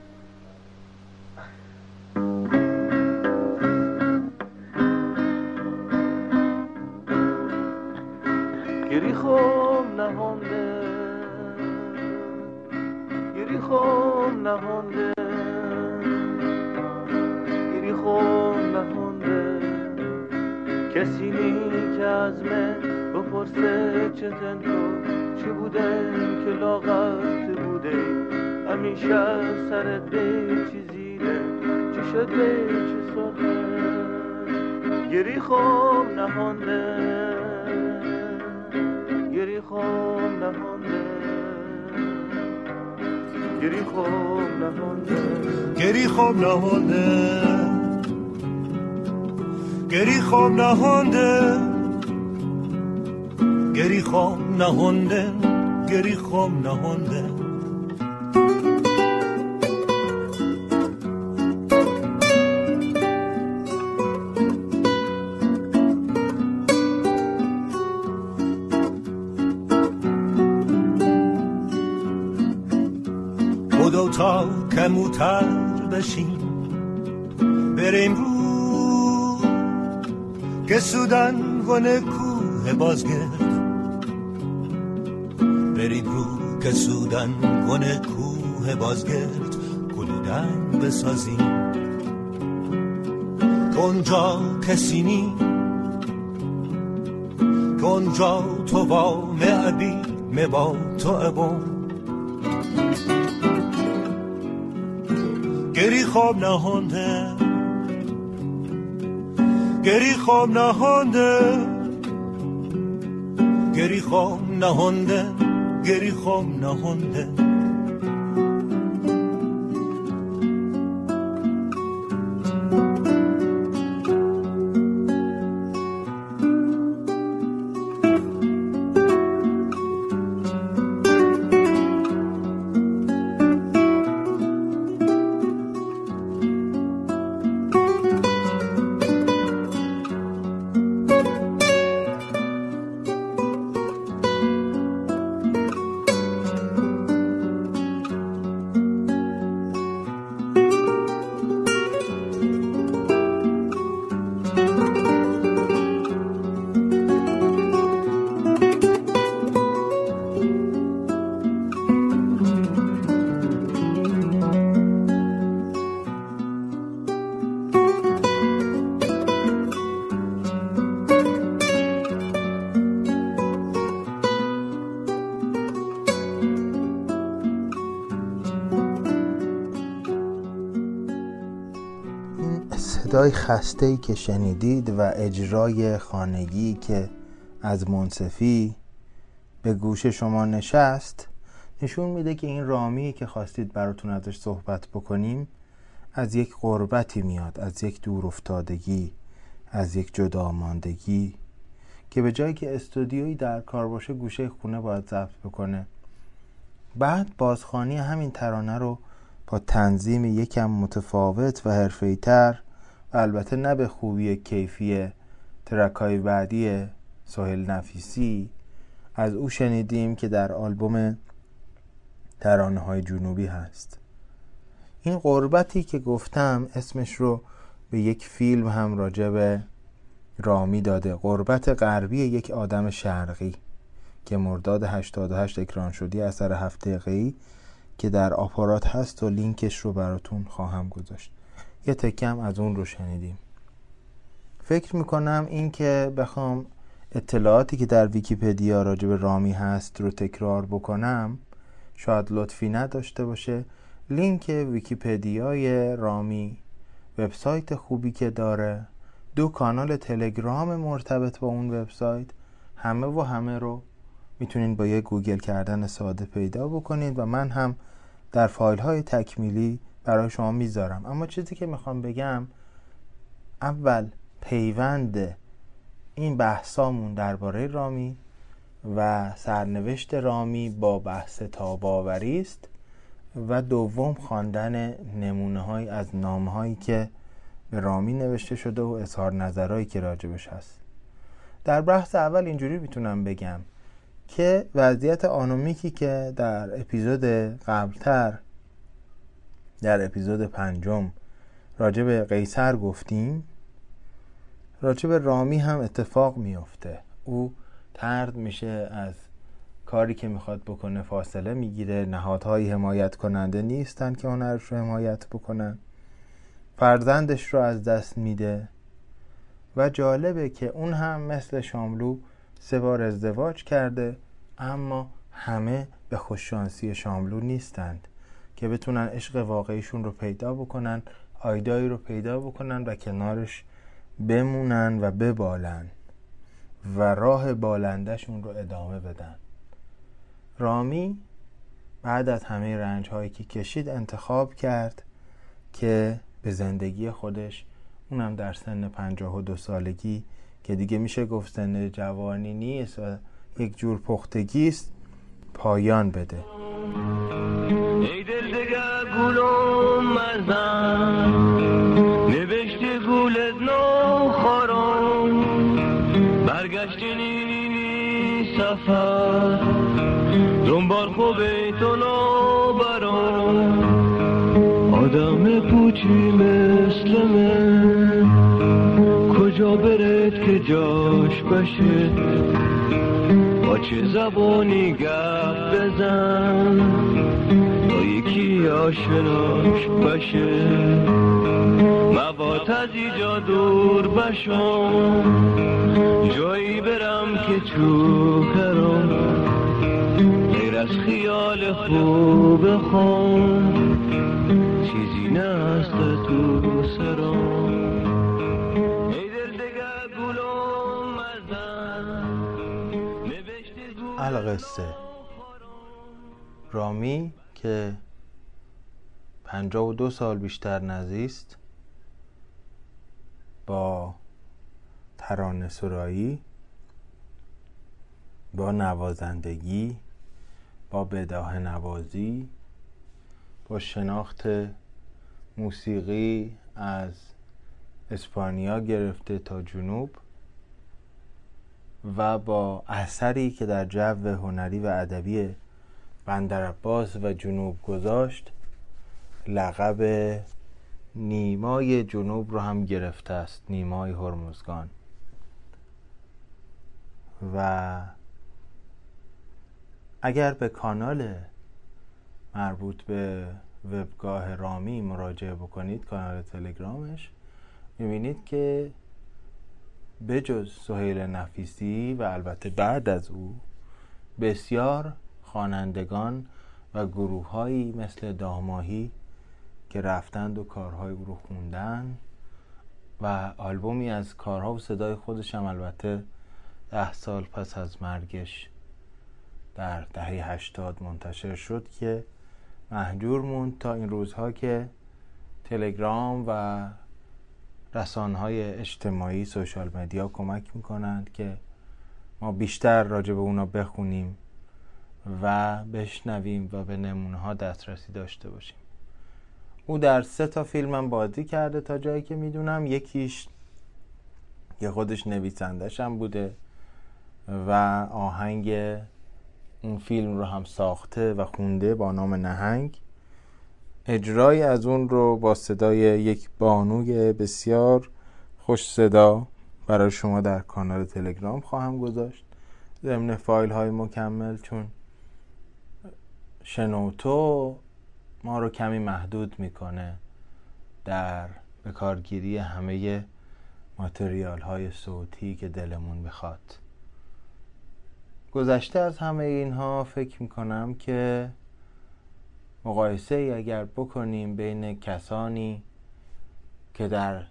گری خوم نهانده، گری خوم نهانده، گری خوم نهانده، کسی نی که از من بپرسه چه تن تو چه بوده که لاغرت بوده، همیشه سرت به چی زیره چه شده چه سرده. گری خوم نهانده، گری خوم نهانده، گری خوم نهانده، گری خوم نهانده، گری خوم نهانده، گری خوم نهانده، گری خوم نهانده. کموتر بشین بریم رو که سودن ونه کوه بازگرد، بریم رو که سودن ونه کوه بازگرد، کلودن بسازیم کنجا کسی نی، کنجا تو با معدی مبا تو ابون گری خواب نهانده، گری خواب نهانده، گری خواب نهانده، گری خواب نهانده. صدای خسته‌ای که شنیدید و اجرای خانگی که از منصفی به گوش شما نشست نشون میده که این رامی که خواستید براتون ازش صحبت بکنیم از یک غربتی میاد، از یک دور افتادگی، از یک جدا ماندگی که به جایی که استودیویی در کار باشه گوشه خونه باید ضبط بکنه. بعد بازخوانی همین ترانه رو با تنظیم یکم متفاوت و حرفه‌ای‌تر، البته نه به خوبی کیفی ترک‌های بعدی سهیل نفیسی، از او شنیدیم که در آلبوم ترانه‌های جنوبی هست. این غربتی که گفتم اسمش رو به یک فیلم هم راجع به رامی داده، غربت غربی یک آدم شرقی، که مرداد هشتاد و هشت اکران شدی اثر هفت دقیقه‌ای که در آپارات هست و لینکش رو براتون خواهم گذاشت. یه تکم از اون رو شنیدیم. فکر میکنم این که بخوام اطلاعاتی که در ویکی‌پدیا راجع به رامی هست رو تکرار بکنم شاید لطفی نداشته باشه. لینک ویکی‌پدیای رامی، وبسایت خوبی که داره، دو کانال تلگرام مرتبط با اون وبسایت، همه و همه رو میتونین با یه گوگل کردن ساده پیدا بکنید و من هم در فایل های تکمیلی برای شما میذارم. اما چیزی که میخوام بگم، اول پیوند این بحثامون درباره رامی و سرنوشت رامی با بحث تاباوری است و دوم خواندن نمونه‌های از نامه‌هایی که به رامی نوشته شده و اظهار نظرهایی که راجبش هست. در بحث اول اینجوری میتونم بگم که وضعیت آنومیکی که در اپیزود قبلتر، در اپیزود پنجم راجع به قیصر گفتیم، راجع به رامی هم اتفاق میفته. او طرد میشه، از کاری که میخواد بکنه فاصله میگیره، نهادهای حمایت کننده نیستن که هنرش رو حمایت بکنن، فرزندش رو از دست میده و جالبه که اون هم مثل شاملو سه بار ازدواج کرده، اما همه به خوششانسی شاملو نیستند که بتونن عشق واقعیشون رو پیدا بکنن، آیدایی رو پیدا بکنن و کنارش بمونن و ببالن و راه بالندشون رو ادامه بدن. رامی بعد از همه رنج‌هایی که کشید انتخاب کرد که به زندگی خودش، اونم در سن پنجاه و دو سالگی که دیگه میشه گفت سن جوانی نیست و یک جور پختگیست، پایان بده. ای دل دگر گلو مزن نوشتی گولت نو خارم، برگشتی نی سفر دنبال خوبه تو نو برام، آدم پوچی مثل من کجا برد که جاش بشه، با چه زبانی گفت بزن یکی آشناش بشه، موات از ایجا دور بشم، جایی برم که چو کرم غیر از خیال خوب خون چیزی نست تو سرم. القصه رامی که پنجاه و دو سال بیشتر نزیست، با ترانه سرایی، با نوازندگی، با بداهه نوازی، با شناخت موسیقی از اسپانیا گرفته تا جنوب و با اثری که در جو هنری و ادبی بندرعباس و جنوب گذاشت، لقب نیمای جنوب رو هم گرفته است، نیمای هرمزگان. و اگر به کانال مربوط به وبگاه رامی مراجعه بکنید، کانال تلگرامش، می‌بینید که بجز سهیل نفیسی و البته بعد از او بسیار خوانندگان و گروه هایی مثل داماهی که رفتند و کارهای او رو خوندن و آلبومی از کارها و صدای خودش هم البته ده سال پس از مرگش در دهه هشتاد منتشر شد که مهجور موند تا این روزها که تلگرام و رسانه‌های اجتماعی، سوشال مدیا کمک می‌کنند که ما بیشتر راجع به اونا بخونیم و بشنویم و به نمونه‌ها دسترسی داشته باشیم. او در سه تا فیلمم بازی کرده تا جایی که میدونم، یکیش که خودش نویسندش هم بوده و آهنگ اون فیلم رو هم ساخته و خونده با نام نهنگ. اجرای از اون رو با صدای یک بانوی بسیار خوش صدا برای شما در کانال تلگرام خواهم گذاشت، ضمن فایل های مکمل، چون شنوتو ما رو کمی محدود میکنه در بکارگیری همه ماتریال های صوتی که دلمون بخواد. گذشته از همه اینها فکر میکنم که مقایسه ای اگر بکنیم بین کسانی که در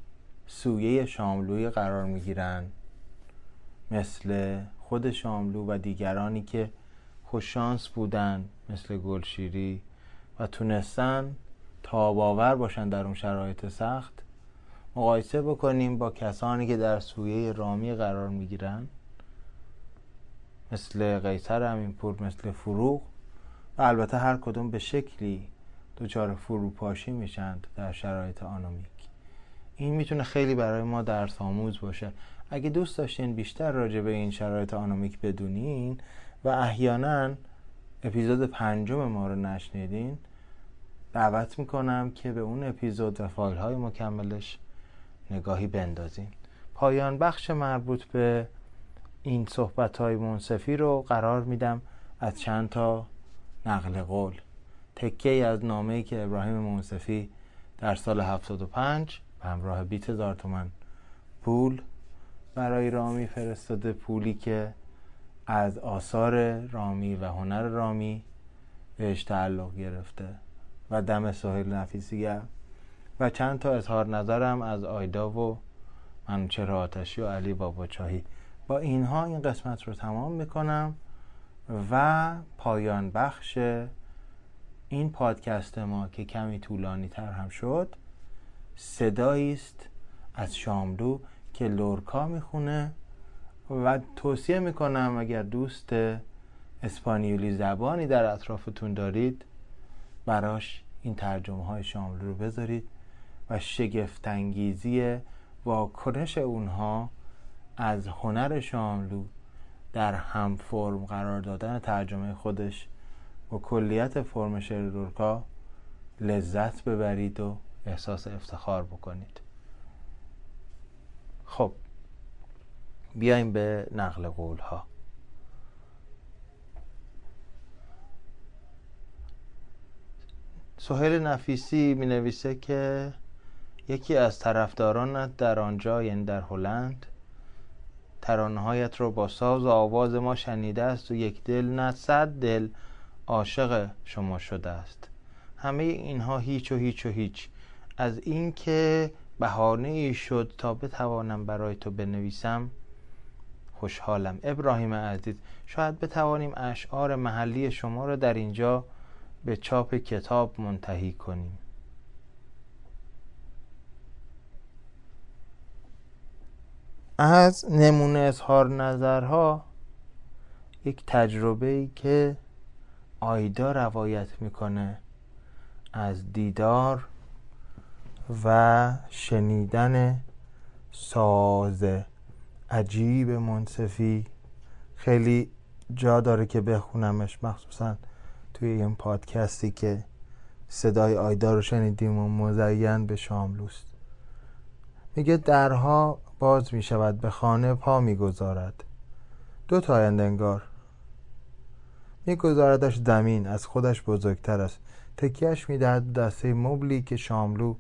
سویه شاملوی قرار میگیرن مثل خود شاملو و دیگرانی که خوششانس بودن مثل گلشیری و تونستن تاباور باشن در اون شرایط سخت، مقایسه بکنیم با کسانی که در سویه رامی قرار میگیرن مثل قیصر امینپور، مثل فروغ، و البته هر کدوم به شکلی دوچار فروپاشی میشند در شرایط آنومیک. این میتونه خیلی برای ما درس آموز باشه. اگه دوست داشتین بیشتر راجع به این شرایط آنومیک بدونین و احیانا اپیزود پنجم ما رو نشنیدین، دعوت میکنم که به اون اپیزود و فایل های مکملش نگاهی بندازین. پایان بخش مربوط به این صحبت های منصفی رو قرار میدم از چند تا نقل قول، تکه ای از نامه‌ای که ابراهیم منصفی در سال هفتاد و پنج به همراه بیست هزار تومان پول برای رامی فرستاده، پولی که از آثار رامی و هنر رامی بهش تعلق گرفته، و دم سهیل نفیسی گرم، و چند تا اظهار نظرم از آیدا و منوچهر آتشی و علی باباچاهی. با اینها این قسمت رو تمام میکنم و پایان بخش این پادکست ما که کمی طولانی تر هم شد، صدایی است از شاملو که لورکا میخونه و توصیه میکنم اگر دوست اسپانیولی زبانی در اطرافتون دارید براش این ترجمه های شاملو رو بذارید و شگفت انگیزی واکنش اونها از هنر شاملو در هم فرم قرار دادن ترجمه خودش و کلیت فرم شعر لورکا لذت ببرید و احساس افتخار بکنید. خب بیایم به نقل قول ها. سهیل نفیسی می نویسه که یکی از طرفدارانت در آنجا، یعنی در هلند، ترانه‌هایت رو با ساز و آواز ما شنیده است و یک دل نه صد دل عاشق شما شده است. همه اینها هیچ و هیچ و هیچ. از این که بهانه‌ای شد تا بتوانم برای تو بنویسم خوشحالم. ابراهیم عزیز، شاید بتوانیم اشعار محلی شما را در اینجا به چاپ کتاب منتهی کنیم. از نمونه اظهار نظرها یک تجربه‌ای که آیدا روایت میکنه از دیدار و شنیدن ساز عجیب منصفی، خیلی جا داره که بخونمش، مخصوصا توی این پادکستی که صدای آیدا رو شنیدیم و مزین به شاملوست. میگه درها باز میشود، به خانه پا میگذارد، دو تا اندنگار میگذاردش زمین، از خودش بزرگتر است، تکیهش میدهد دسته مبلی که شاملو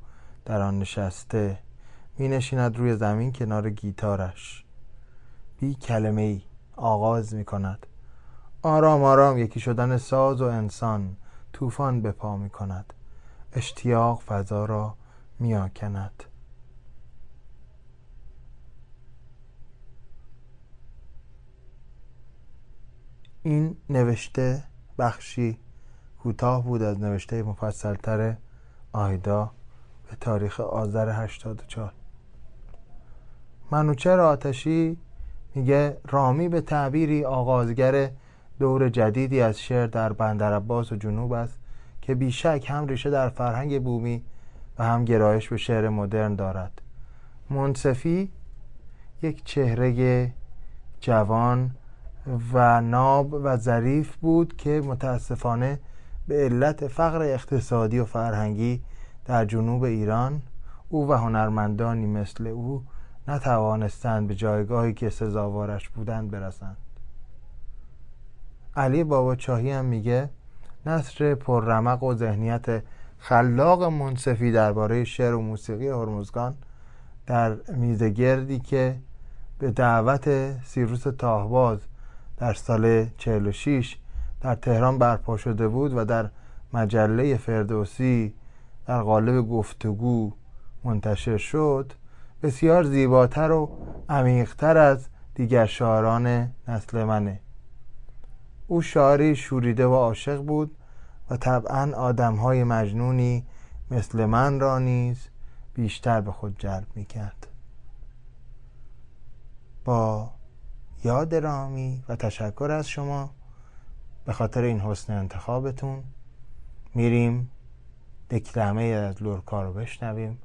در آن نشسته، می نشیند روی زمین کنار گیتارش، بی کلمه ای آغاز می کند، آرام آرام یکی شدن ساز و انسان طوفان به پا می کند، اشتیاق فضا را می آکند. این نوشته بخشی کوتاه بود از نوشته مفصل‌تر آیدا به تاریخ آذر هشتاد و چهار. منوچهر آتشی میگه رامی به تعبیری آغازگر دور جدیدی از شعر در بندرعباس و جنوب است که بیشک هم ریشه در فرهنگ بومی و هم گرایش به شعر مدرن دارد. منصفی یک چهره جوان و ناب و ظریف بود که متاسفانه به علت فقر اقتصادی و فرهنگی در جنوب ایران، او و هنرمندانی مثل او نتوانستند به جایگاهی که سزاوارش بودند برسند. علی باباچاهی هم میگه نثر پررمق و ذهنیت خلاق منصفی درباره شعر و موسیقی هرمزگان در میزگردی که به دعوت سیروس طاهباز در سال چهل و شش در تهران برپا شده بود و در مجله فردوسی در قالب گفتگو منتشر شد، بسیار زیباتر و عمیق‌تر از دیگر شاعران نسل منه. او شاعری شوریده و عاشق بود و طبعاً آدم‌های مجنونی مثل من را نیز بیشتر به خود جلب می‌کرد. با یاد رامی و تشکر از شما به خاطر این حسن انتخابتون، میریم دکلمه از لورکا رو بشنویم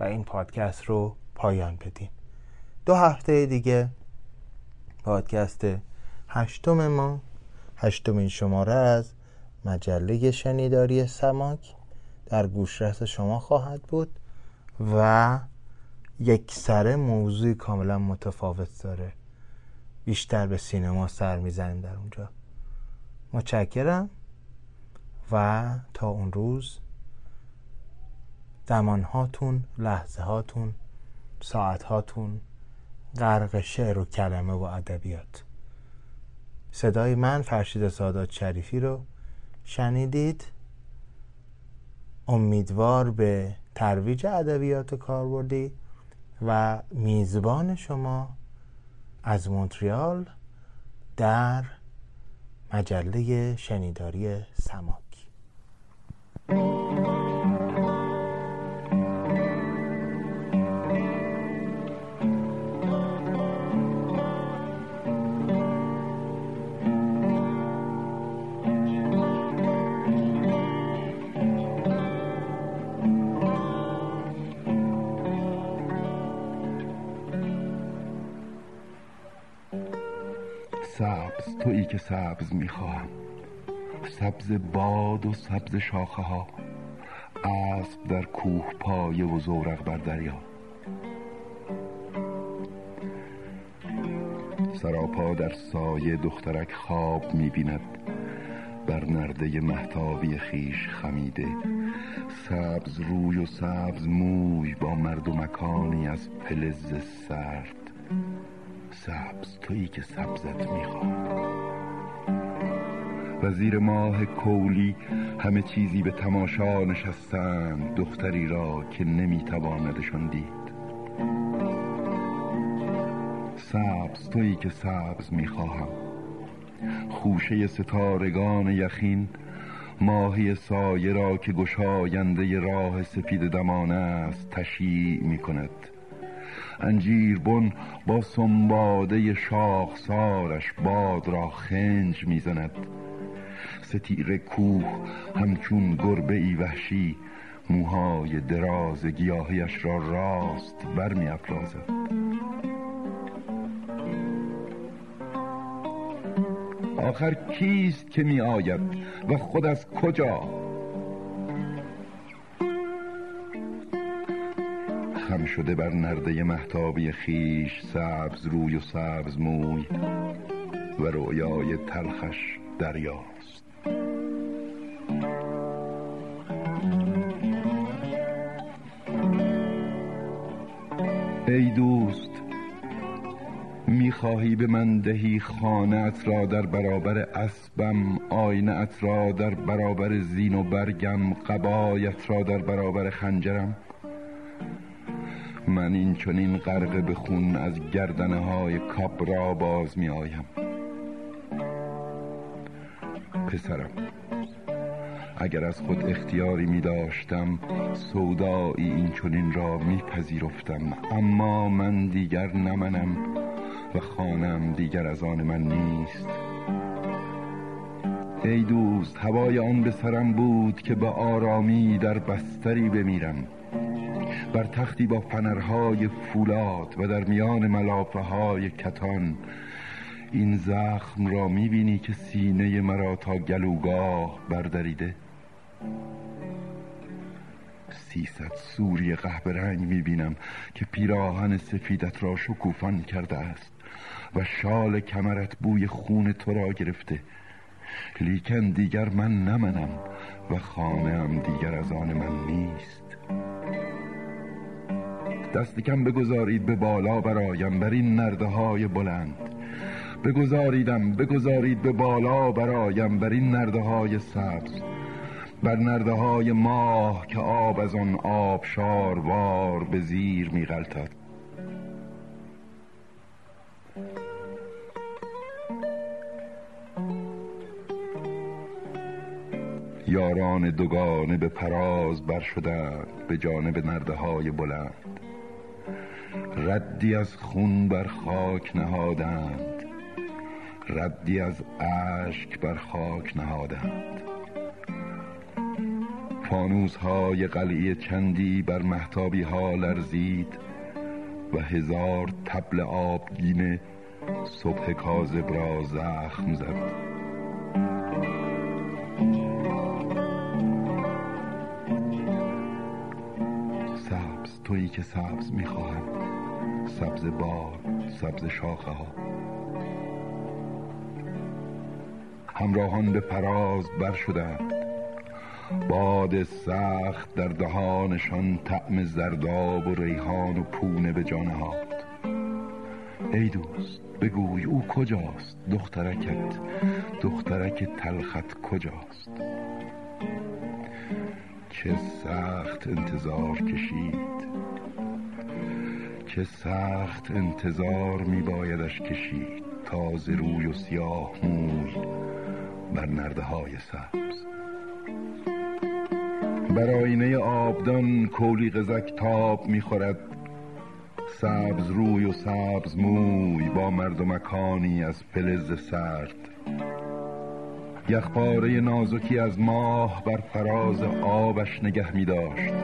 و این پادکست رو پایان بدیم. دو هفته دیگه پادکست هشتم ما، هشتمین شماره از مجله شنیداری سماک در گوشرس شما خواهد بود و یک سره موضوع کاملا متفاوت داره، بیشتر به سینما سر میزنیم در اونجا. متشکرم و تا اون روز زمانهاتون، لحظه هاتون، ساعت هاتون غرق شعر و کلمه و ادبیات. صدای من فرشید سادات شریفی رو شنیدید. امیدوار به ترویج ادبیات کاربردی و میزبان شما از مونتریال در مجله شنیداری سماک. سبز تویی که سبز میخواهم، سبز باد و سبز شاخه ها، اسب در کوه پایه و زورق بر دریا، سراپا در سایه دخترک خواب میبیند، بر نرده مهتابی خیش خمیده، سبز روی و سبز موی با مردمکانی از فلز سرد. سبز تویی که سبزت میخواد. و زیر ماه کولی همه چیزی به تماشا نشستند، دختری را که نمیتواندشان دید. سبز تویی که سبز میخواهم. خوشه ستارگان یخین، ماهی سایه را که گشاینده راه سفید دمانه است تشییع میکند. انجیربن با سنباده شاخسارش باد را خنج میزند. ستیر کوه همچون گربه‌ای وحشی موهای دراز گیاهیش را راست برمی‌افرازد. آخر کیست که می‌آید و خود از کجا؟ خم شده بر نرده مهتابی خیش، سبز روی و سبز موی و رویای تلخش دریاست. ای دوست، میخواهی به من دهی خانه ات را در برابر اسبم، آینه ات را در برابر زین و برگم، قبایت را در برابر خنجرم. من این چنین غرقه به خون از گردنه های کابرا باز می آیم. پسرم، اگر از خود اختیاری می داشتم سودایی این چنین را می پذیرفتم، اما من دیگر نه منم و خانم دیگر از آن من نیست. ای دوست، هوای آن به سرم بود که به آرامی در بستری بمیرم، بر تختی با فنرهای فولاد و در میان ملافه های کتان. این زخم را می بینی که سینه مرا تا گلوگاه بردریده. سیصد سوری قهوه رنگ می بینم که پیراهن سفیدت را شکوفان کرده است و شال کمرت بوی خون تو را گرفته. لیکن دیگر من نه منم و خانه‌ام دیگر از آن من نیست. دست کم بگذارید به بالا برایم، بر این نرده های بلند بگذاریدم، بگذارید به بالا برایم، بر این نرده های سبز، بر نرده های ماه که آب از آن آب شاروار به زیر می غلطد. یاران دوگانه به پراز بر شدند به جانب نرده های بلند، ردی از خون بر خاک نهادند، ردی از اشک بر خاک نهادند. فانوس های قلعه چندی بر مهتابی ها لرزید و هزار طبل آبگینه صبح کاذب را زخم زد. سبز تویی که سبز میخواهم، سبز باد، سبز شاخه ها. همراهان به فراز بر شدند، باد سخت در دهانشان طعم زرداب و ریحان و پونه به جان هات. ای دوست، بگوی او کجاست؟ دخترکت، دخترک تلخت کجاست؟ چه سخت انتظار کشید، چه سخت انتظار می بایدش کشید، تازه روی و سیاه موی بر نرده های سبز. بر آینه آبدان کولی قزک تاب میخورد، سبز روی و سبز موی با مردمکانی از فلز سرد. یخپاره نازکی از ماه بر فراز آبش نگه میداشت.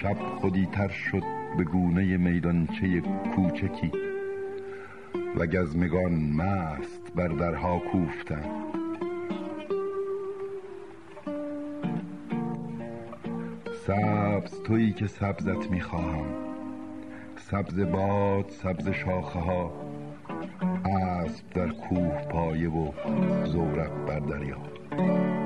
شب خودی تر شد به گونه میدانچه کوچکی و گزمگان مست بر درها کوفتند. سبز تویی که سبزت میخواهم، سبز باد، سبز شاخه ها، اسب در کوه پا سایه و زورق بر دریا.